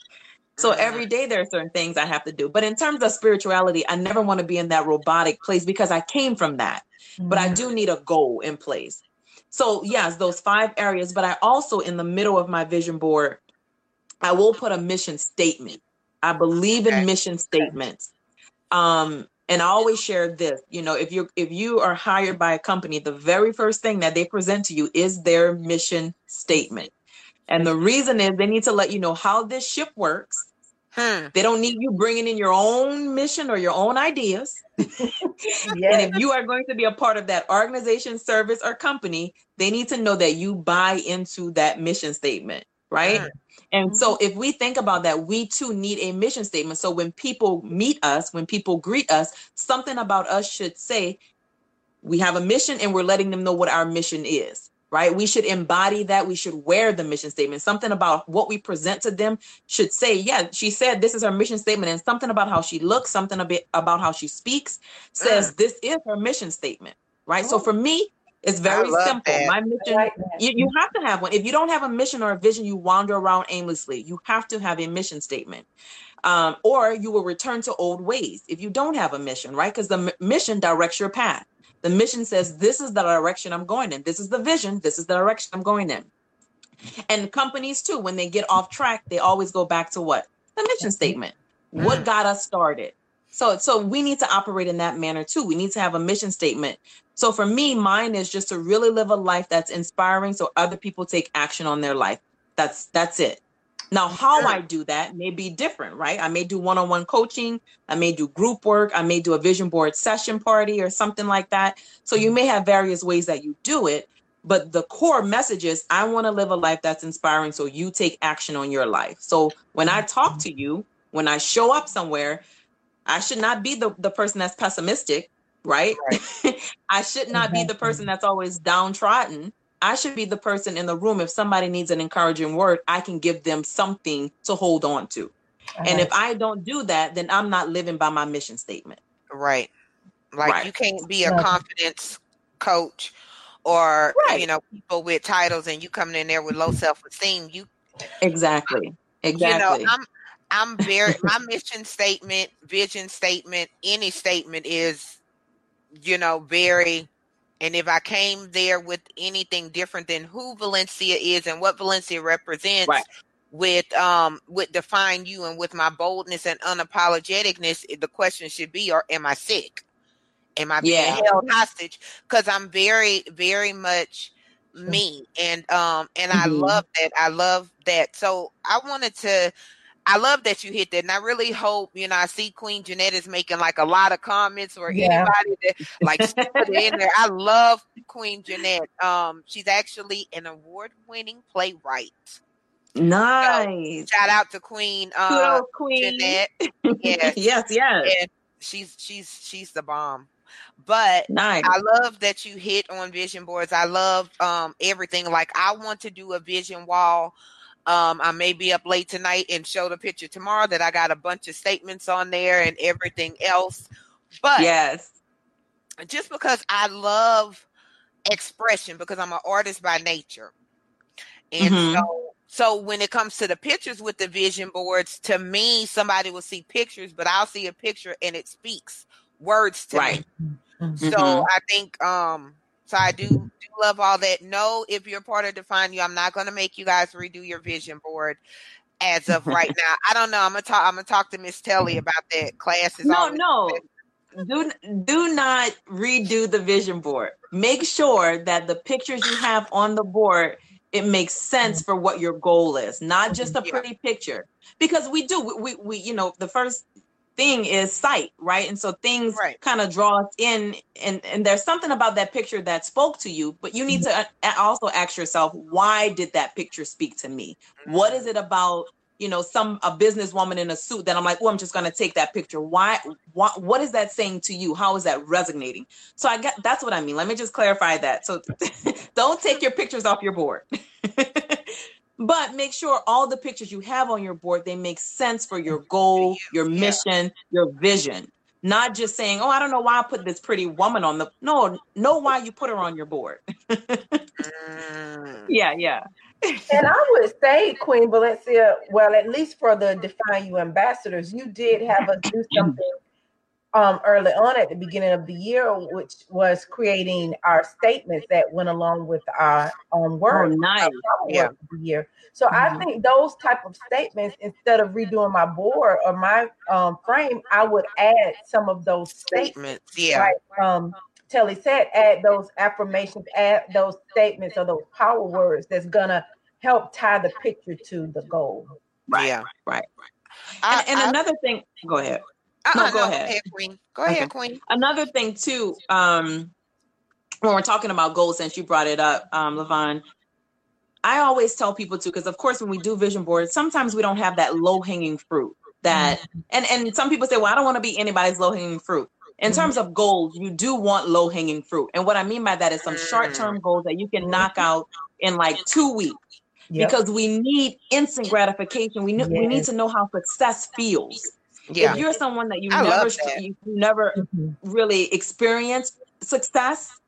So every day there are certain things I have to do. But in terms of spirituality, I never want to be in that robotic place because I came from that. But I do need a goal in place. So yes, those five areas. But I also, in the middle of my vision board, I will put a mission statement. I believe in mission statements. Um, and I always share this. You know, if you if you are hired by a company, the very first thing that they present to you is their mission statement. And the reason is they need to let you know how this ship works. Huh. They don't need you bringing in your own mission or your own ideas. Yes. And if you are going to be a part of that organization, service, or company, they need to know that you buy into that mission statement, right? Huh. And so if we think about that, we too need a mission statement. So when people meet us, when people greet us, something about us should say, we have a mission and we're letting them know what our mission is. Right? We should embody that. We should wear the mission statement. Something about what we present to them should say, yeah, she said this is her mission statement. And something about how she looks, something a bit about how she speaks says mm. this is her mission statement. Right? Ooh. So for me, it's very simple. That. My mission, like you, you have to have one. If you don't have a mission or a vision, you wander around aimlessly. You have to have a mission statement. Um, or you will return to old ways if you don't have a mission, right? Because the m- mission directs your path. The mission says, this is the direction I'm going in. This is the vision. This is the direction I'm going in. And companies, too, when they get off track, they always go back to what? The mission statement. What got us started? So, so we need to operate in that manner, too. We need to have a mission statement. So for me, mine is just to really live a life that's inspiring so other people take action on their life. That's that's it. Now, how I do that may be different, right? I may do one-on-one coaching. I may do group work. I may do a vision board session party or something like that. So you may have various ways that you do it. But the core message is, I want to live a life that's inspiring so you take action on your life. So when I talk to you, when I show up somewhere, I should not be the, the person that's pessimistic, right? right. I should not be the person that's always downtrodden. I should be the person in the room. If somebody needs an encouraging word, I can give them something to hold on to. All and right. if I don't do that, then I'm not living by my mission statement. Right. Like right. you can't be a confidence coach or, right. you know, people with titles and you coming in there with low self-esteem. You Exactly. Exactly. You know, I'm, I'm very, my mission statement, vision statement, any statement is, you know, very, and if I came there with anything different than who Valencia is and what Valencia represents right. with um with Define You and with my boldness and unapologeticness, the question should be, or am I sick? Am I being yeah. held hostage? Because I'm very, very much me. And um and mm-hmm. I love that. I love that. So I wanted to I love that you hit that. And I really hope, you know, I see Queen Jeanette is making like a lot of comments or yeah. anybody that like put it in there. I love Queen Jeanette. Um, she's actually an award-winning playwright. Nice. So, shout out to Queen, uh, hello, Queen. Jeanette. Yes. yes, yes. And she's she's she's the bomb. But nice. I love that you hit on vision boards. I love um everything. Like I want to do a vision wall. Um, I may be up late tonight and show the picture tomorrow that I got a bunch of statements on there and everything else. But yes, just because I love expression, because I'm an artist by nature. And mm-hmm. so, so when it comes to the pictures with the vision boards, to me, somebody will see pictures, but I'll see a picture and it speaks words to right. me. Mm-hmm. So I think, um, So I do, do love all that. No, if you're part of Define You, I'm not going to make you guys redo your vision board as of right now. I don't know. I'm gonna talk. I'm gonna talk to Miss Telly about that. Class is no, no. Do do not redo the vision board. Make sure that the pictures you have on the board, it makes sense for what your goal is, not just a pretty yeah. picture. Because we do. We, we we you know the first. thing is sight, right? And so things right. kind of draw us in, and, and there's something about that picture that spoke to you, but you need to also ask yourself, why did that picture speak to me? What is it about you know, some a businesswoman in a suit that I'm like, oh, I'm just going to take that picture. Why, why? What is that saying to you? How is that resonating? So I get, that's what I mean. Let me just clarify that. So don't take your pictures off your board, but make sure all the pictures you have on your board, they make sense for your goal, your mission, yeah. your vision. Not just saying, oh, I don't know why I put this pretty woman on the, no, know why you put her on your board. yeah, yeah. And I would say, Queen Valencia, well, at least for the Define You ambassadors, you did have us do something um, early on at the beginning of the year, which was creating our statements that went along with our own work. Oh, nice. Yeah. Work of the year. So mm-hmm. I think those type of statements, instead of redoing my board or my um, frame, I would add some of those statements. Yeah. Like, um, Telly said, add those affirmations, add those statements or those power words that's gonna help tie the picture to the goal. Right, yeah, right, right. I, and and I, another thing, go ahead. I, no, I, go, no, ahead. go ahead, Queen. Go okay. ahead, Queen. Another thing too, um, when we're talking about goals, since you brought it up, um, LaVon, I always tell people too, because of course when we do vision boards, sometimes we don't have that low hanging fruit. That mm-hmm. and and some people say, well, I don't want to be anybody's low hanging fruit. In terms of goals, you do want low-hanging fruit. And what I mean by that is some short-term goals that you can knock out in like two weeks. Yep. Because we need instant gratification. We, yes. we need to know how success feels. Yeah. If you're someone that you I never that. you never mm-hmm. really experienced success,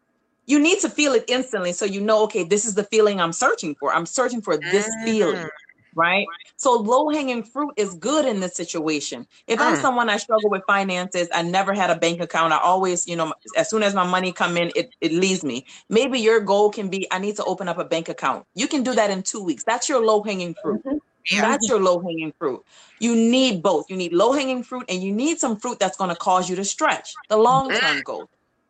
you need to feel it instantly so you know, okay, this is the feeling I'm searching for. I'm searching for this mm. feeling. Right? So low-hanging fruit is good in this situation. If mm. I'm someone, I struggle with finances, I never had a bank account. I always, you know, as soon as my money come in, it, it leaves me. Maybe your goal can be, I need to open up a bank account. You can do that in two weeks. That's your low-hanging fruit. Mm-hmm. Yeah. That's your low-hanging fruit. You need both. You need low-hanging fruit and you need some fruit that's going to cause you to stretch, the long-term mm. goal.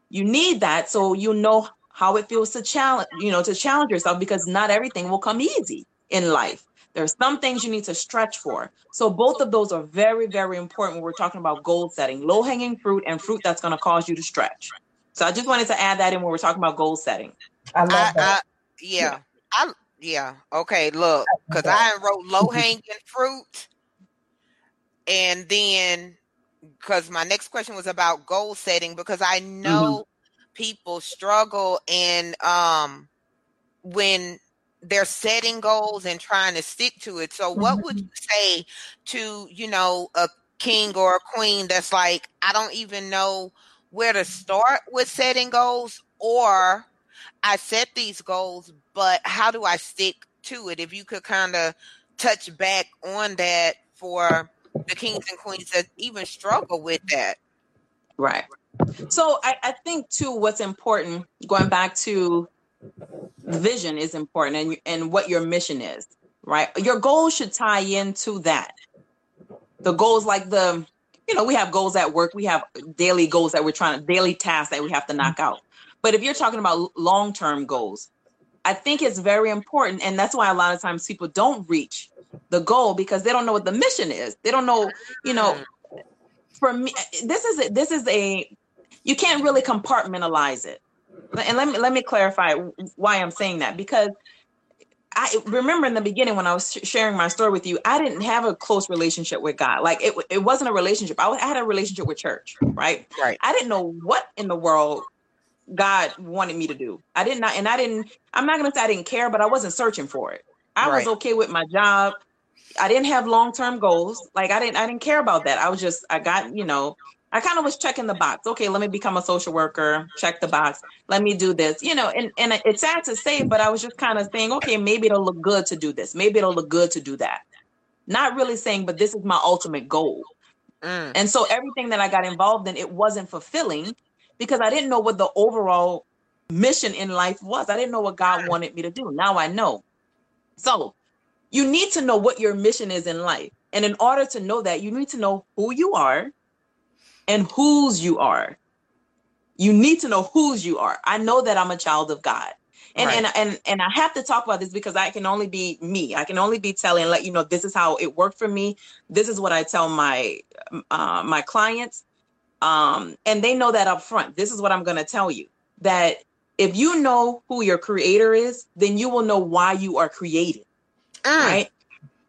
You need that so you know how it feels to challenge, you know, to challenge yourself, because not everything will come easy in life. There's some things you need to stretch for. So both of those are very, very important when we're talking about goal setting, low-hanging fruit and fruit that's going to cause you to stretch. So I just wanted to add that in when we're talking about goal setting. I love I, that. I, yeah. yeah. I Yeah. Okay, look, because I wrote low-hanging fruit. And then, because my next question was about goal setting, because I know mm-hmm. people struggle in um, when – they're setting goals and trying to stick to it. So what would you say to, you know, a king or a queen that's like, I don't even know where to start with setting goals, or I set these goals, but how do I stick to it? If you could kind of touch back on that for the kings and queens that even struggle with that. Right. So I, I think too, what's important, going back to vision is important, and and what your mission is, right? Your goals should tie into that. The goals, like the, you know, we have goals at work, we have daily goals that we're trying to, daily tasks that we have to knock out. But if you're talking about long-term goals, I think it's very important, and that's why a lot of times people don't reach the goal because they don't know what the mission is. They don't know, you know, for me, this is, a, this is a, you can't really compartmentalize it. And let me let me clarify why I'm saying that, because I remember in the beginning when I was sh- sharing my story with you, I didn't have a close relationship with God. Like it it wasn't a relationship. I, was, I had a relationship with church, right? Right. I didn't know what in the world God wanted me to do. I did not, and I didn't. I'm not gonna say I didn't care, but I wasn't searching for it. I right. was okay with my job. I didn't have long term goals. Like I didn't I didn't care about that. I was just I got you know. I kind of was checking the box. Okay, let me become a social worker, check the box. Let me do this. You know, and, and it's sad to say, but I was just kind of saying, okay, maybe it'll look good to do this. Maybe it'll look good to do that. Not really saying, but this is my ultimate goal. Mm. And so everything that I got involved in, it wasn't fulfilling because I didn't know what the overall mission in life was. I didn't know what God wanted me to do. Now I know. So you need to know what your mission is in life. And in order to know that, you need to know who you are, and whose you are. You need to know whose you are. I know that I'm a child of God. And right. and, and and I have to talk about this because I can only be me. I can only be telling, let you know, this is how it worked for me. This is what I tell my uh, my clients. Um, and they know that up front. This is what I'm going to tell you. That if you know who your creator is, then you will know why you are created. Mm. Right?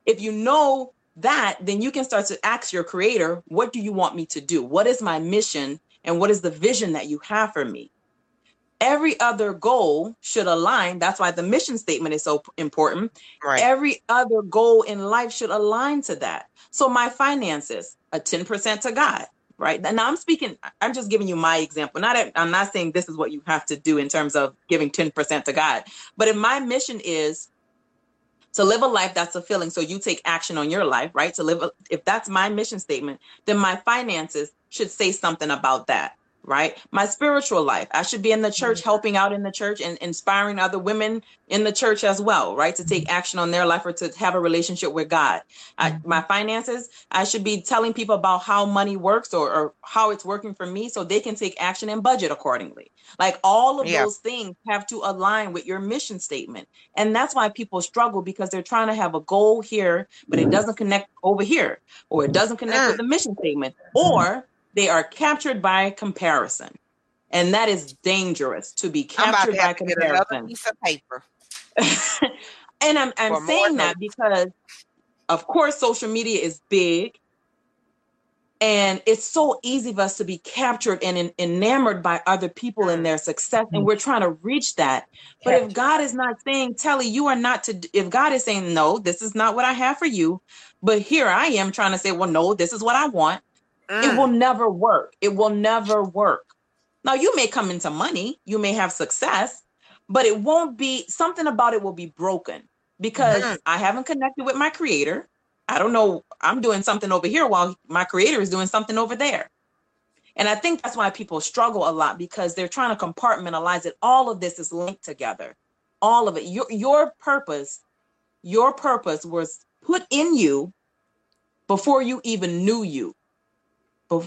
If you know that, then you can start to ask your creator, what do you want me to do? What is my mission? And what is the vision that you have for me? Every other goal should align. That's why the mission statement is so important. Right. Every other goal in life should align to that. So my finances, a ten percent to God, right? Now I'm speaking, I'm just giving you my example. Not, I'm not saying this is what you have to do in terms of giving ten percent to God. But if my mission is to live a life that's fulfilling, so you take action on your life, right? To live, a, if that's my mission statement, then my finances should say something about that. Right. My spiritual life. I should be in the church, mm-hmm. helping out in the church and inspiring other women in the church as well. Right. To take action on their life or to have a relationship with God. Mm-hmm. I, my finances. I should be telling people about how money works or, or how it's working for me so they can take action and budget accordingly. Like all of yeah. those things have to align with your mission statement. And that's why people struggle, because they're trying to have a goal here, but it doesn't connect over here, or it doesn't connect ah. with the mission statement, or they are captured by comparison, and that is dangerous, to be captured by comparison. Another piece of paper. And I'm I'm saying that because, of course, social media is big, and it's so easy for us to be captured and en- enamored by other people and their success, and we're trying to reach that. But if God is not saying, Telly, you are not to, if God is saying, no, this is not what I have for you, but here I am trying to say, well, no, this is what I want. It will never work. It will never work. Now, you may come into money. You may have success, but it won't be, something about it will be broken, because mm-hmm. I haven't connected with my creator. I don't know. I'm doing something over here while my creator is doing something over there. And I think that's why people struggle a lot, because they're trying to compartmentalize it. All of this is linked together. All of it. Your, your purpose, your purpose was put in you before you even knew you.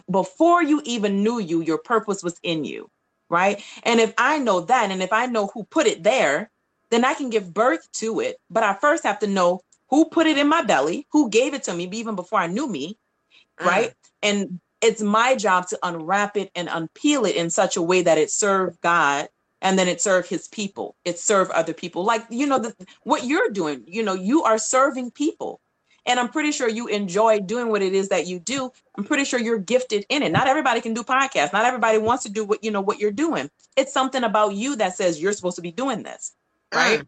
Before you even knew you, your purpose was in you, right? And if I know that, and if I know who put it there, then I can give birth to it. But I first have to know who put it in my belly, who gave it to me, even before I knew me, right? Mm. And it's my job to unwrap it and unpeel it in such a way that it served God, and then it served his people. It served other people. Like, you know, the, what you're doing, you know, you are serving people. And I'm pretty sure you enjoy doing what it is that you do. I'm pretty sure you're gifted in it. Not everybody can do podcasts. Not everybody wants to do what, you know, what you're doing. It's something about you that says you're supposed to be doing this, right? Mm.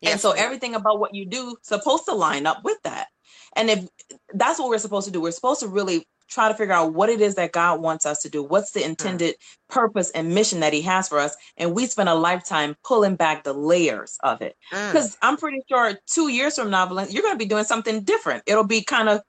Yes. And so everything about what you do is supposed to line up with that. And if that's what we're supposed to do, we're supposed to really try to figure out what it is that God wants us to do. What's the intended mm. purpose and mission that he has for us? And we spend a lifetime pulling back the layers of it. Because mm. I'm pretty sure two years from now, you're going to be doing something different. It'll be kind of,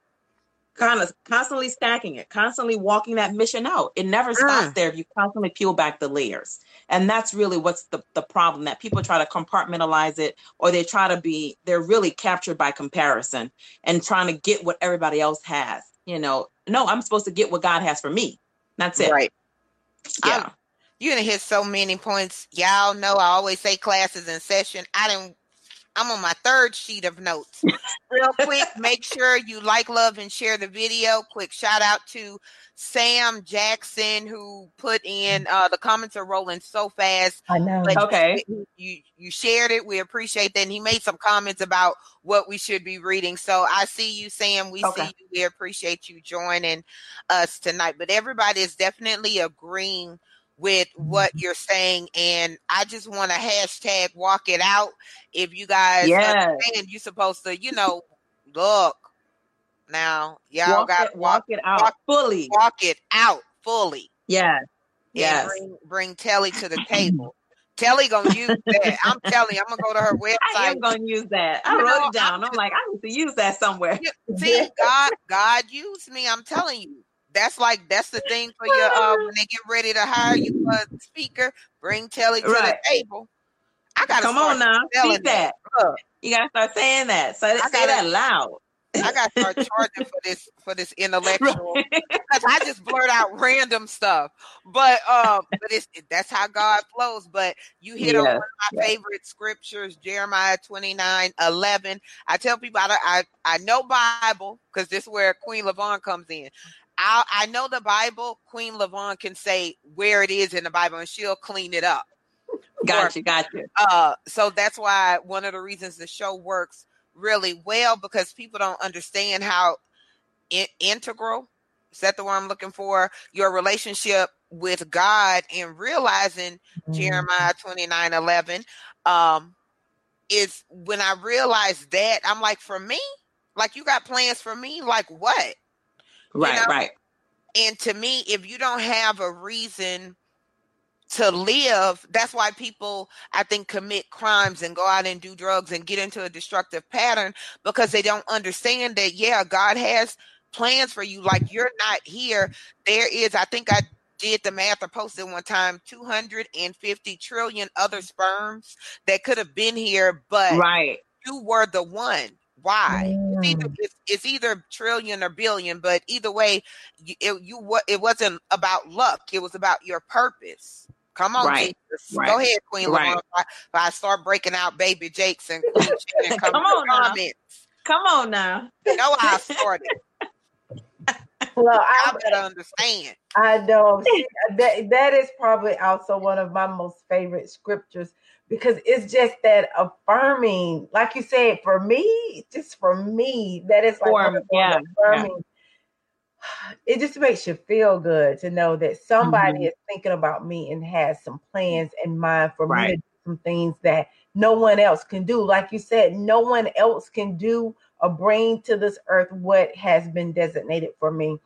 kind of constantly stacking it, constantly walking that mission out. It never stops mm. there if you constantly peel back the layers. And that's really what's the, the problem, that people try to compartmentalize it, or they try to be, they're really captured by comparison and trying to get what everybody else has. You know, no, I'm supposed to get what God has for me. That's it. Right. Yeah. I'm, you're going to hit so many points. Y'all know I always say classes in session. I didn't, I'm on my third sheet of notes. Real quick, make sure you like, love, and share the video. Quick shout out to Sam Jackson, who put in uh, the comments are rolling so fast. I know. But okay. You, you, you shared it. We appreciate that. And he made some comments about what we should be reading. So I see you, Sam. We okay. see you. We appreciate you joining us tonight. But everybody is definitely agreeing with what you're saying, and I just want to hashtag walk it out. If you guys yes. understand, you're supposed to, you know, look now, y'all got to walk, walk it out walk, fully. Walk it out fully. Yeah, yes. Bring, bring Telly to the table. Telly gonna use that. I'm telling. I'm gonna go to her website. I am gonna use that. I you wrote know, it down. I'm, I'm like, I need to use that somewhere. See, God, God used me. I'm telling you. That's like, that's the thing for your, uh, when they get ready to hire you for a speaker, bring Telly to right. the table. I got to Come start on now, speak that. that. You got to start saying that. So I say gotta, that loud. I got to start charging for this, for this intellectual. Because I just blurt out random stuff. But um, but it's that's how God flows. But you hit yeah. on one of my yeah. favorite scriptures, Jeremiah twenty-nine eleven. I tell people, I, I, I know Bible, because this is where Queen LaVon comes in. I, I know the Bible. Queen LaVon can say where it is in the Bible, and she'll clean it up. Gotcha, or, gotcha. Uh, so that's why one of the reasons the show works really well, because people don't understand how in- integral, is that the word I'm looking for, your relationship with God, and realizing mm-hmm. Jeremiah twenty-nine eleven um, is when I realized that, I'm like, for me? Like, you got plans for me? Like what? Right, you know? Right. And to me, if you don't have a reason to live, that's why people, I think, commit crimes and go out and do drugs and get into a destructive pattern, because they don't understand that, yeah, God has plans for you. Like, you're not here. There is, I think I did the math or posted one time, two hundred fifty trillion other sperms that could have been here, but right. you were the one. Why? Mm. It's, either, it's, it's either trillion or billion, but either way, it, you, it wasn't about luck. It was about your purpose. Come on, right. Jesus. Right. Go ahead, Queen right. LaVon. If, if I start breaking out Baby Jakes and Queen Shannon, come, come on now. Comments. Come on now. You know how I started. Well, I, I better understand. I know. that That is probably also one of my most favorite scriptures, because it's just that affirming, like you said, for me, just for me, that is like for, yeah, affirming. Yeah. It just makes you feel good to know that somebody mm-hmm. is thinking about me and has some plans in mind for right. me to do some things that no one else can do. Like you said, no one else can do or bring to this earth what has been designated for me.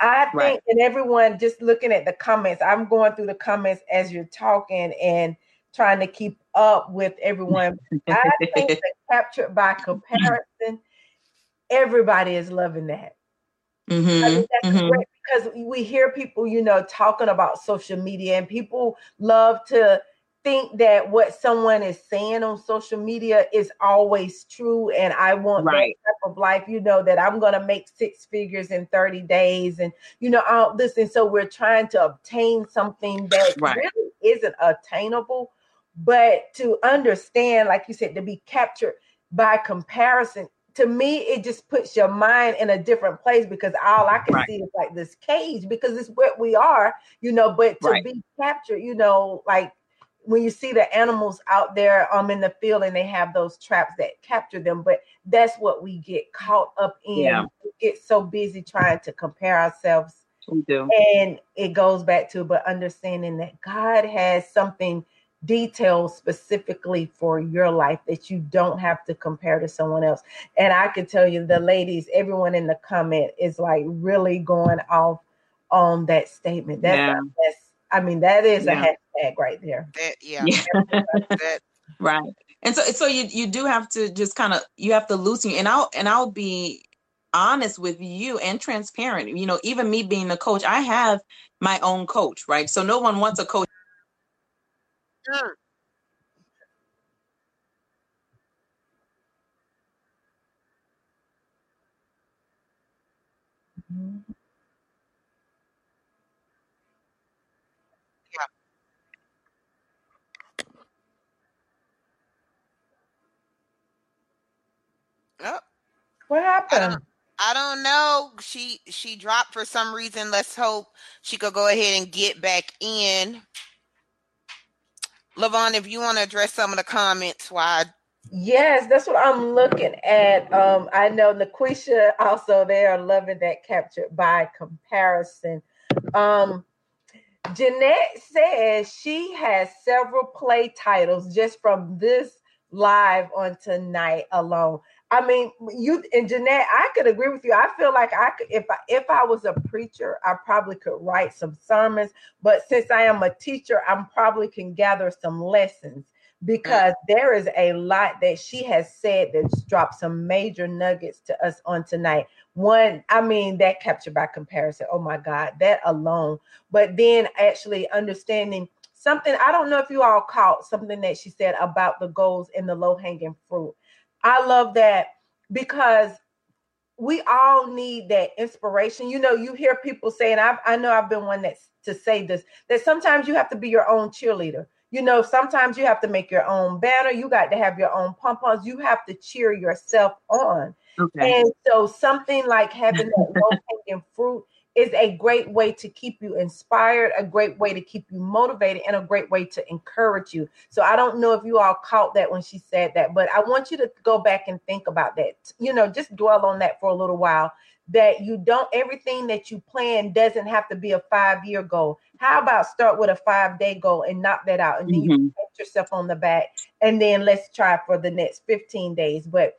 I think, right. and everyone just looking at the comments, I'm going through the comments as you're talking and trying to keep up with everyone. I think that captured by comparison, everybody is loving that. Mm-hmm. I think that's mm-hmm. great, because we hear people, you know, talking about social media, and people love to think that what someone is saying on social media is always true. And I want right. that type of life, you know, that I'm going to make six figures in thirty days. And, you know, I'll, listen, so we're trying to obtain something that right. really isn't attainable. But to understand, like you said, to be captured by comparison, to me, it just puts your mind in a different place, because all I can right. see is like this cage, because it's what we are, you know, but to right. be captured, you know, like when you see the animals out there um, in the field, and they have those traps that capture them, but that's what we get caught up in. Yeah. We get so busy trying to compare ourselves. We do. And it goes back to, but understanding that God has something detailed specifically for your life that you don't have to compare to someone else. And I can tell you, the ladies, everyone in the comment is like really going off on that statement. That's, yeah. that's I mean, that is yeah. a hashtag right there. That, yeah. yeah. that. Right. And so, so you, you do have to just kind of, you have to loosen. And I'll, and I'll be honest with you and transparent, you know, even me being a coach, I have my own coach, right? So no one wants a coach. Mm. Mm-hmm. Oh. What happened? I don't, I don't know. She she dropped for some reason. Let's hope she could go ahead and get back in. LaVon, if you want to address some of the comments, why? Yes, that's what I'm looking at. Um, I know Laquisha also, they are loving that captured by comparison. Um, Jeanette says she has several play titles just from this live on tonight alone. I mean, you and Jeanette, I could agree with you. I feel like I could, if I, if I was a preacher, I probably could write some sermons. But since I am a teacher, I probably can gather some lessons, because there is a lot that she has said that's dropped some major nuggets to us on tonight. One, I mean, that captured by comparison. Oh, my God, that alone. But then actually understanding something. I don't know if you all caught something that she said about the goals and the low-hanging fruit. I love that, because we all need that inspiration. You know, you hear people saying, I've, I know I've been one that's to say this, that sometimes you have to be your own cheerleader. You know, sometimes you have to make your own banner. You got to have your own pom-poms. You have to cheer yourself on. Okay. And so something like having that low-hanging fruit is a great way to keep you inspired, a great way to keep you motivated, and a great way to encourage you. So I don't know if you all caught that when she said that, but I want you to go back and think about that. You know, just dwell on that for a little while, that you don't, everything that you plan doesn't have to be a five-year goal. How about start with a five-day goal and knock that out, and then mm-hmm. you pat yourself on the back, and then let's try for the next fifteen days. But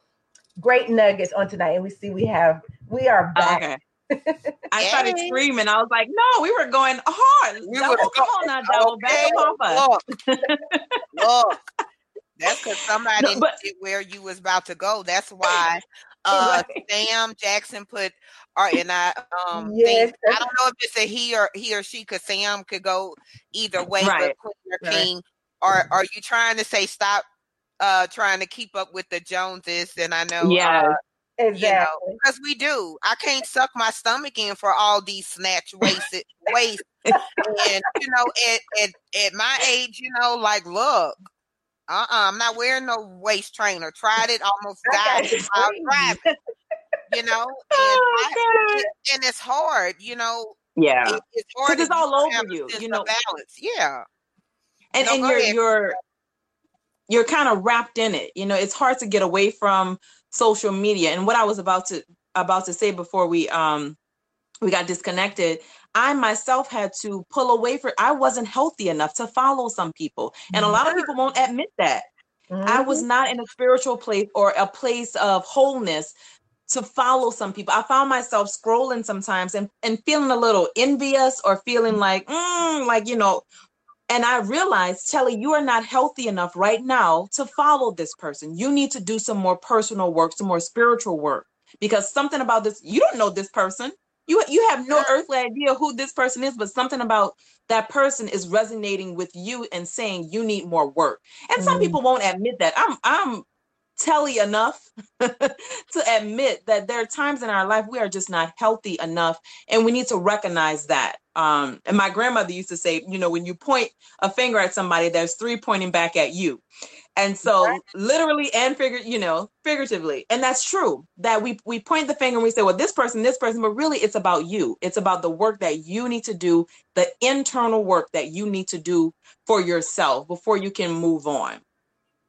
great nuggets on tonight, and we see we have, we are back. Okay. I started hey. screaming. I was like, no, we were going hard. We double, were come on now, double okay. back off us. Look, look. That's because somebody no, but, did where you was about to go. That's why uh, Sam Jackson put art and I. Um, yes. I don't know if it's a he or he or she, because Sam could go either way. Right. But Queen or right. King, are are you trying to say stop uh, trying to keep up with the Joneses? And I know, yeah. Uh, Exactly. You know, because we do. I can't suck my stomach in for all these snatch waist, waist. And you know, at, at at my age, you know, like, look, uh-uh, I'm not wearing no waist trainer. Tried it, almost died. It, you know, and, oh, I, and it's hard. You know, yeah, it, it's hard. It's all over you. You know, balance. Yeah, and so and you're ahead. you're you're kind of wrapped in it. You know, it's hard to get away from social media. And what I was about to about to say before we um we got disconnected, I myself had to pull away from, I wasn't healthy enough to follow some people, and a lot of people won't admit that. Mm-hmm. I was not in a spiritual place or a place of wholeness to follow some people. I found myself scrolling sometimes and and feeling a little envious or feeling like mm, like you know. And I realized, Telly, you are not healthy enough right now to follow this person. You need to do some more personal work, some more spiritual work, because something about this, you don't know this person. You, you have no earthly idea who this person is, but something about that person is resonating with you and saying you need more work. And some mm. people won't admit that. I'm, I'm Telly enough to admit that there are times in our life we are just not healthy enough, and we need to recognize that. Um, and my grandmother used to say, you know, when you point a finger at somebody, there's three pointing back at you. And so right. literally and figure, you know, figuratively. And that's true, that we, we point the finger and we say, well, this person, this person, but really it's about you. It's about the work that you need to do, the internal work that you need to do for yourself before you can move on.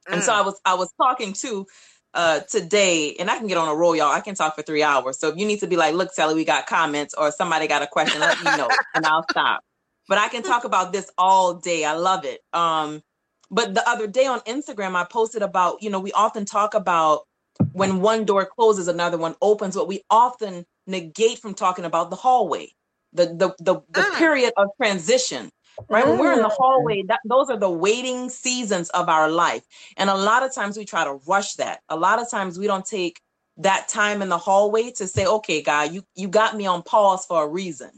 Mm. And so I was, I was talking to Uh, today, and I can get on a roll, y'all. I can talk for three hours. So if you need to be like, look, Telly, we got comments or somebody got a question, let me know and I'll stop. But I can talk about this all day. I love it. Um, but the other day on Instagram, I posted about, you know, we often talk about when one door closes, another one opens, but we often negate from talking about the hallway, the the the, the ah. period of transition. Right. When we're in the hallway, that, those are the waiting seasons of our life. And a lot of times we try to rush that. A lot of times we don't take that time in the hallway to say, OK, God, you, you got me on pause for a reason.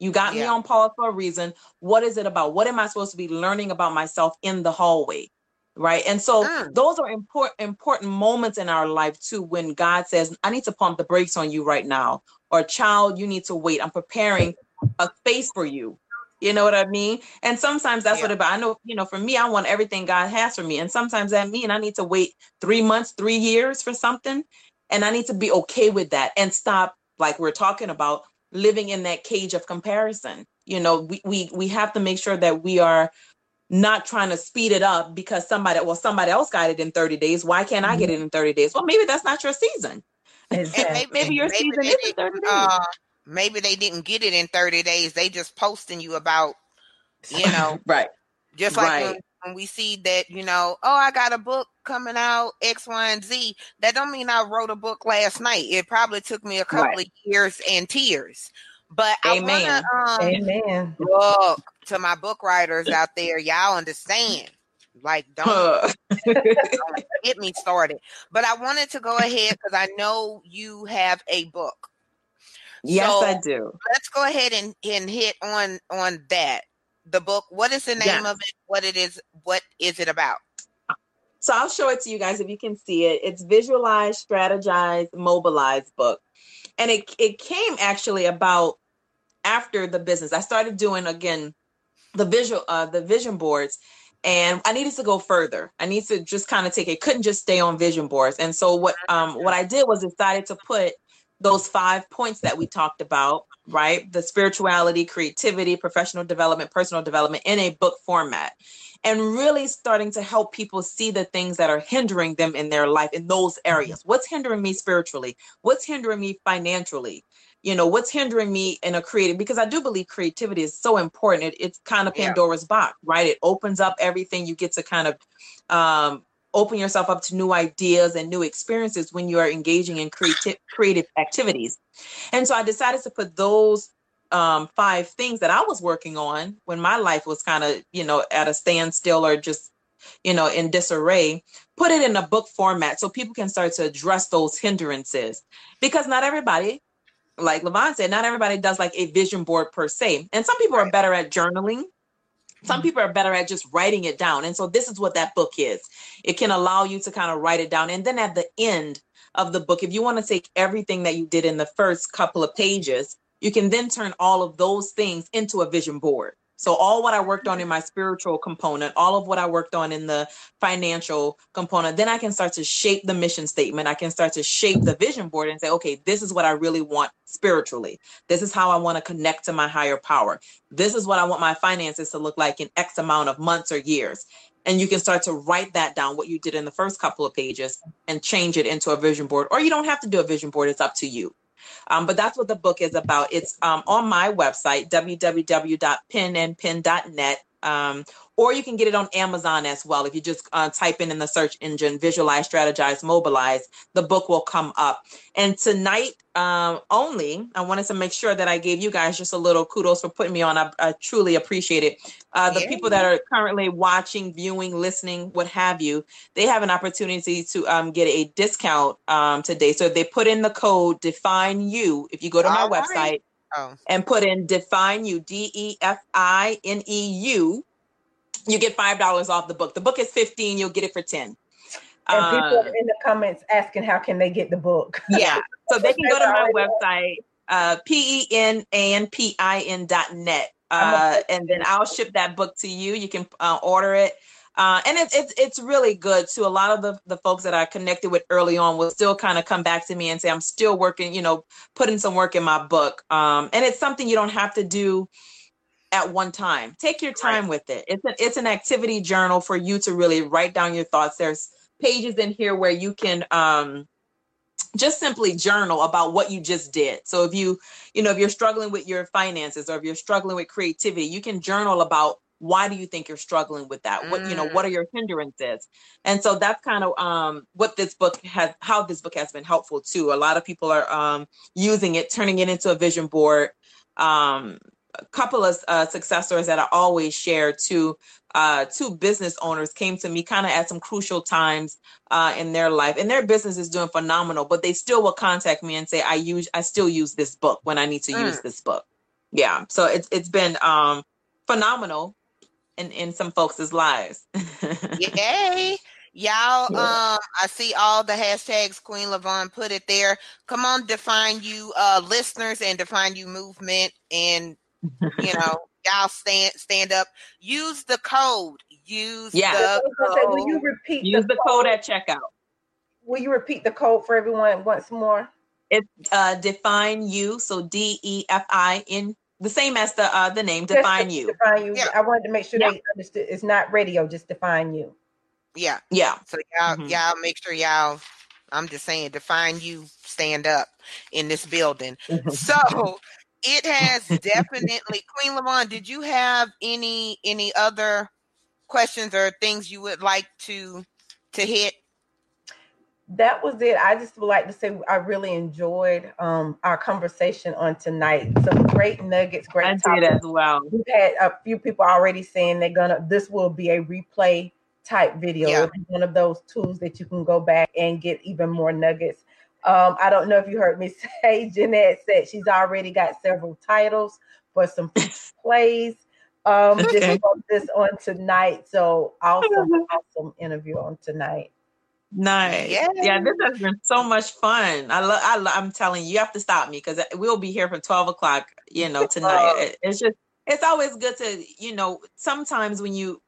You got yeah. me on pause for a reason. What is it about? What am I supposed to be learning about myself in the hallway? Right. And so mm. those are important, important moments in our life, too, when God says, I need to pump the brakes on you right now. Or child, you need to wait. I'm preparing a space for you. You know what I mean? And sometimes that's yeah. what about. I know, you know, for me, I want everything God has for me. And sometimes that means I need to wait three months, three years for something. And I need to be okay with that and stop, like we're talking about, living in that cage of comparison. You know, we we, we have to make sure that we are not trying to speed it up because somebody, well, somebody else got it in thirty days. Why can't mm-hmm. I get it in thirty days? Well, maybe that's not your season. Exactly. maybe, maybe your maybe season is in thirty days. Uh, Maybe they didn't get it in thirty days. They just posting you about, you know, right. Just like right. When, when we see that, you know, oh, I got a book coming out, X, Y, and Z. That don't mean I wrote a book last night. It probably took me a couple right. of years and tears. But Amen. I wanna, um, Amen. Look to my book writers out there. Y'all understand. Like, don't, don't get me started. But I wanted to go ahead because I know you have a book. Yes, so I do. Let's go ahead and, and hit on, on that. The book, what is the name yes. of it? What it is? What is it about? So I'll show it to you guys if you can see it. It's Visualize, Strategize, Mobilize book. And it, it came actually about after the business. I started doing, again, the visual, uh, the vision boards. And I needed to go further. I need to just kind of take it. Couldn't just stay on vision boards. And so what um what I did was decided to put those five points that we talked about right? The spirituality, creativity, professional development, personal development in a book format, and really starting to help people see the things that are hindering them in their life in those areas. What's hindering me spiritually? What's hindering me financially? You know, what's hindering me in a creative, because I do believe creativity is so important. It, it's kind of Pandora's yeah. box, right? It opens up everything. You get to kind of um, open yourself up to new ideas and new experiences when you are engaging in creative creative activities. And so I decided to put those um, five things that I was working on when my life was kind of, you know, at a standstill or just, you know, in disarray, put it in a book format so people can start to address those hindrances, because not everybody, like LaVon said, not everybody does like a vision board per se. And some people are better at journaling. Some people are better at just writing it down. And so this is what that book is. It can allow you to kind of write it down. And then at the end of the book, if you want to take everything that you did in the first couple of pages, you can then turn all of those things into a vision board. So all what I worked on in my spiritual component, all of what I worked on in the financial component, then I can start to shape the mission statement. I can start to shape the vision board and say, okay, this is what I really want spiritually. This is how I want to connect to my higher power. This is what I want my finances to look like in X amount of months or years. And you can start to write that down, what you did in the first couple of pages, and change it into a vision board. Or you don't have to do a vision board. It's up to you. Um, but that's what the book is about. It's um, on my website, w w w dot pen and pin dot net. Um, or you can get it on Amazon as well. If you just uh, type in in the search engine, visualize, strategize, mobilize, the book will come up. And tonight um, only, I wanted to make sure that I gave you guys just a little kudos for putting me on. I, I truly appreciate it. Uh, the yeah. people that are currently watching, viewing, listening, what have you, they have an opportunity to um, get a discount um, today. So if they put in the code Define You, if you go to All my right. website, Oh. and put in Define You, D E F I N E U, you get five dollars off the book. The book is fifteen dollars. You'll get it for ten dollars. And um, people are in the comments asking how can they get the book. Yeah. So they can go to my website, uh, pen and pin dot net. Uh, and then I'll ship that book to you. You can uh, order it. Uh, and it's it, it's really good too. A lot of the, the folks that I connected with early on will still kind of come back to me and say, I'm still working, you know, putting some work in my book. Um, and it's something you don't have to do at one time. Take your time right. with it. It's an, it's an activity journal for you to really write down your thoughts. There's pages in here where you can um, just simply journal about what you just did. So if you, you know, if you're struggling with your finances or if you're struggling with creativity, you can journal about, why do you think you're struggling with that? What, you know, what are your hindrances? And so that's kind of um, what this book has, how this book has been helpful too. A lot of people are um, using it, turning it into a vision board. Um, a couple of uh, success stories that I always share too. Uh, two business owners came to me kind of at some crucial times uh, in their life, and their business is doing phenomenal, but they still will contact me and say, I use, I still use this book when I need to mm. use this book. Yeah. So it's, it's been um, phenomenal. And in, in some folks' lives. Yay. Y'all, um, I see all the hashtags Queen LaVon put it there. Come on, Define You uh, listeners and Define You movement. And, you know, y'all stand stand up. Use the code. Use yeah. the code. Say, will you repeat Use the, the code, code at checkout. Will you repeat the code for everyone once more? It's uh, Define You. So D E F I N. The same as the uh, the name, just Define You. Define You. Yeah. I wanted to make sure yeah. they understood. It's not radio, just Define You. Yeah. Yeah. So y'all, mm-hmm. y'all make sure y'all, I'm just saying, Define You, stand up in this building. So it has definitely, Queen LaVon, did you have any any other questions or things you would like to to hit? That was it. I just would like to say I really enjoyed um, our conversation on tonight. Some great nuggets, great I topics. I did as well. We've had a few people already saying they're gonna. This will be a replay type video. Yeah. One of those tools that you can go back and get even more nuggets. Um, I don't know if you heard me say. Jeanette said she's already got several titles for some plays. Um, okay. Just on this on tonight. So awesome, awesome interview on tonight. Nice. Yes. Yeah, this has been so much fun. I love. I lo- I'm telling you, you have to stop me because we'll be here from twelve o'clock. You know, tonight. It's just. It's always good to. You know, sometimes when you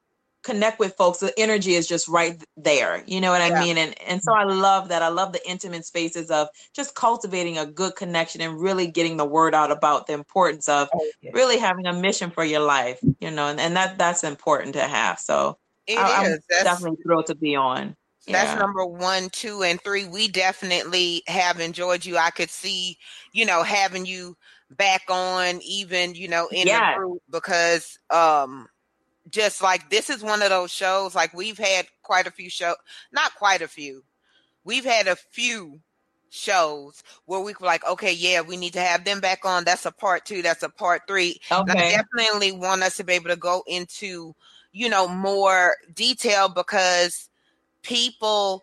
connect with folks, the energy is just right there. You know what I yeah. mean? And and so I love that. I love the intimate spaces of just cultivating a good connection and really getting the word out about the importance of oh, yes. really having a mission for your life, you know, and, and that that's important to have. So it I, is. I'm that's, definitely thrilled to be on. Yeah. That's number one, two, and three. We definitely have enjoyed you. I could see, you know, having you back on even, you know, in yeah. the group because, um, just like this is one of those shows, like we've had quite a few shows, not quite a few. We've had a few shows where we were like, okay, yeah, we need to have them back on. That's a part two. That's a part three. Okay. And I definitely want us to be able to go into, you know, more detail because people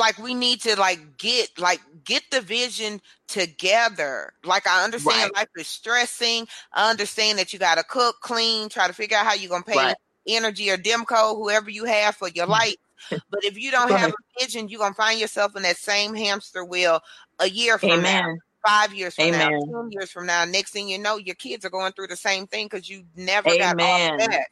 like we need to like get like get the vision together. Like I understand right. life is stressing. I understand that you gotta cook, clean, try to figure out how you're gonna pay right. energy or Demco, whoever you have for your light. But if you don't have a vision, you're gonna find yourself in that same hamster wheel a year from Amen. now, five years from Amen. now, ten years from now. Next thing you know, your kids are going through the same thing because you never Amen. got off of that.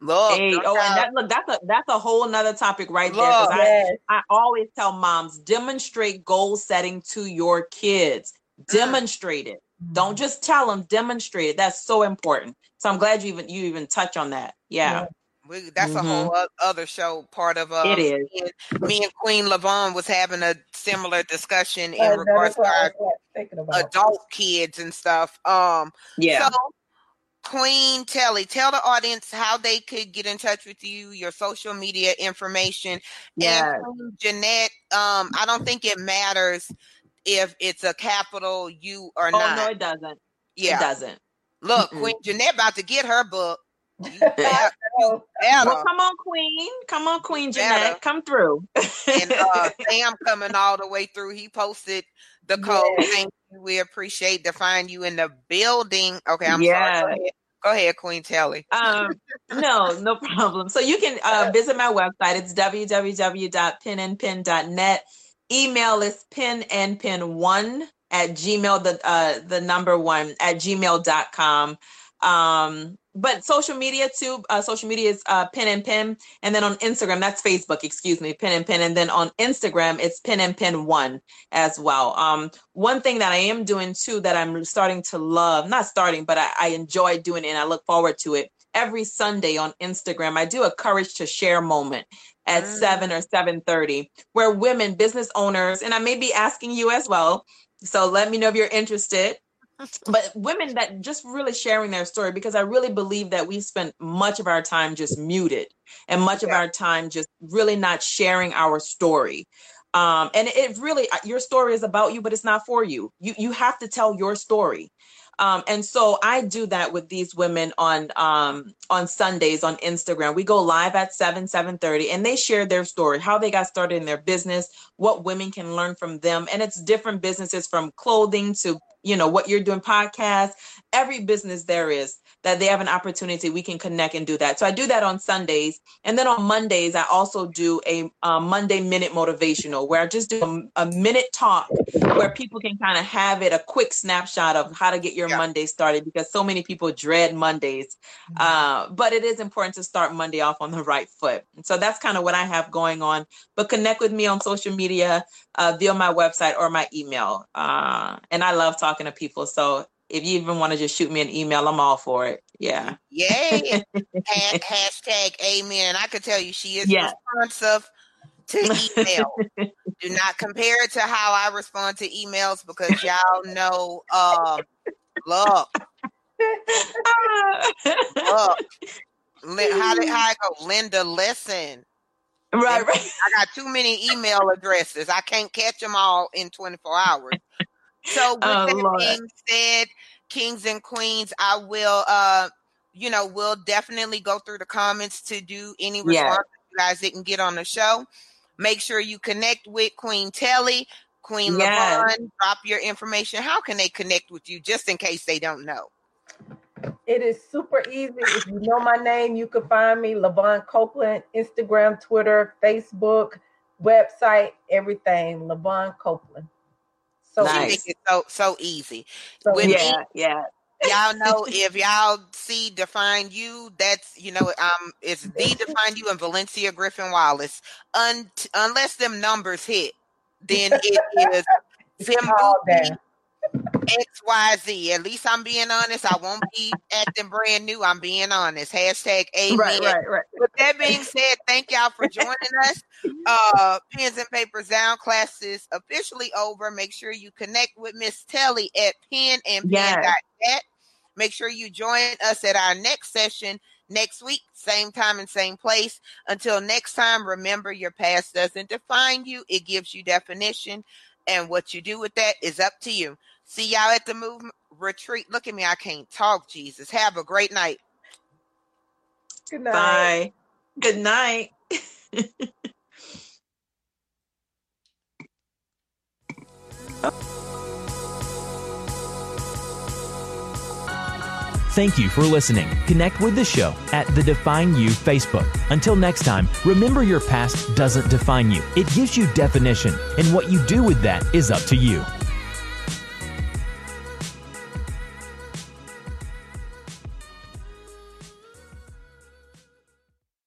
Love, hey, oh, and that, look, that's a that's a whole nother topic right Love, there. Because I, I always tell moms, demonstrate goal setting to your kids. Demonstrate it. Don't just tell them. Demonstrate it. That's so important. So I'm glad you even you even touch on that. Yeah. yeah. We, that's mm-hmm. a whole other show part of uh, it is. Me, and, me and Queen LaVon was having a similar discussion in uh, regards to our adult this. kids and stuff. Um, yeah. So, Queen Telly, tell the audience how they could get in touch with you, your social media information. Yes. And Jeanette, um, I don't think it matters if it's a capital U or oh, not. Oh, no, it doesn't. Yeah. It doesn't. Look, mm-mm. Queen Jeanette about to get her book. You better, you better. Well, come on, Queen. Come on, Queen Jeanette. Come through. And uh, Sam coming all the way through. He posted the code. Yes. Thank you. We appreciate Define You in the building. Okay, I'm yes. sorry. Go ahead. Go ahead, Queen Telly. um, no, no problem. So you can uh, visit my website. It's w w w dot pen and pin dot net. Email is penandpin1 at gmail, the, uh, the number one, at gmail dot com. Um, but social media too, uh, social media is, uh, Pen and Pin. And then on Instagram, that's Facebook, excuse me, Pen and Pin. And then on Instagram, it's Pen and Pin one as well. Um, one thing that I am doing too, that I'm starting to love, not starting, but I, I enjoy doing it and I look forward to it. Every Sunday on Instagram, I do a Courage to Share moment at mm. seven or seven thirty where women, business owners, and I may be asking you as well. So let me know if you're interested. But women that just really sharing their story, because I really believe that we spend much of our time just muted and much yeah. of our time just really not sharing our story. Um, and it really, your story is about you, but it's not for you. You, you have to tell your story. Um, and so I do that with these women on um, on Sundays on Instagram. We go live at seven, seven thirty, and they share their story, how they got started in their business, what women can learn from them. And it's different businesses from clothing to, you know, what you're doing, podcasts, every business there is that they have an opportunity. We can connect and do that. So I do that on Sundays. And then on Mondays, I also do a uh, Monday Minute Motivational where I just do a, a minute talk where people can kind of have it, a quick snapshot of how to get your yeah. Monday started, because so many people dread Mondays. Mm-hmm. Uh, but it is important to start Monday off on the right foot. So that's kind of what I have going on. But connect with me on social media uh, via my website or my email. Uh, and I love talking to people. So if you even want to just shoot me an email, I'm all for it. Yeah. Yay. Hashtag amen. I could tell you she is yeah. responsive to email. Do not compare it to how I respond to emails because y'all know uh, love. love. How did I go? Linda, listen. Right, right. I got too many email addresses. I can't catch them all in twenty-four hours. So with oh, that Lord. being said, kings and queens, I will, uh, you know, we'll definitely go through the comments to do any response yeah. you guys didn't get on the show. Make sure you connect with Queen Telly, Queen yeah. LaVon, drop your information. How can they connect with you just in case they don't know? It is super easy. If you know my name, you can find me, LaVon Copeland, Instagram, Twitter, Facebook, website, everything, LaVon Copeland. So nice. She makes it so so easy. So, yeah, me, yeah. Y'all know if y'all see Define You, that's, you know, um, it's the Define You and Valencia Griffin-Wallace. Un- unless them numbers hit, then it is Zimbo X Y Z. At least I'm being honest. I won't be acting brand new. I'm being honest. Hashtag amen. Right, right, right. With that being said, thank y'all for joining us. Uh, Pens and Paper Down class is officially over. Make sure you connect with Miss Telly at pen and pin dot net. Yes. Make sure you join us at our next session next week, same time and same place. Until next time, remember your past doesn't define you. It gives you definition. And what you do with that is up to you. See y'all at the move retreat. Look at me. I can't talk, Jesus. Have a great night. Good night. Bye. Good night. Thank you for listening. Connect with the show at the Define You Facebook. Until next time, remember your past doesn't define you. It gives you definition, and what you do with that is up to you.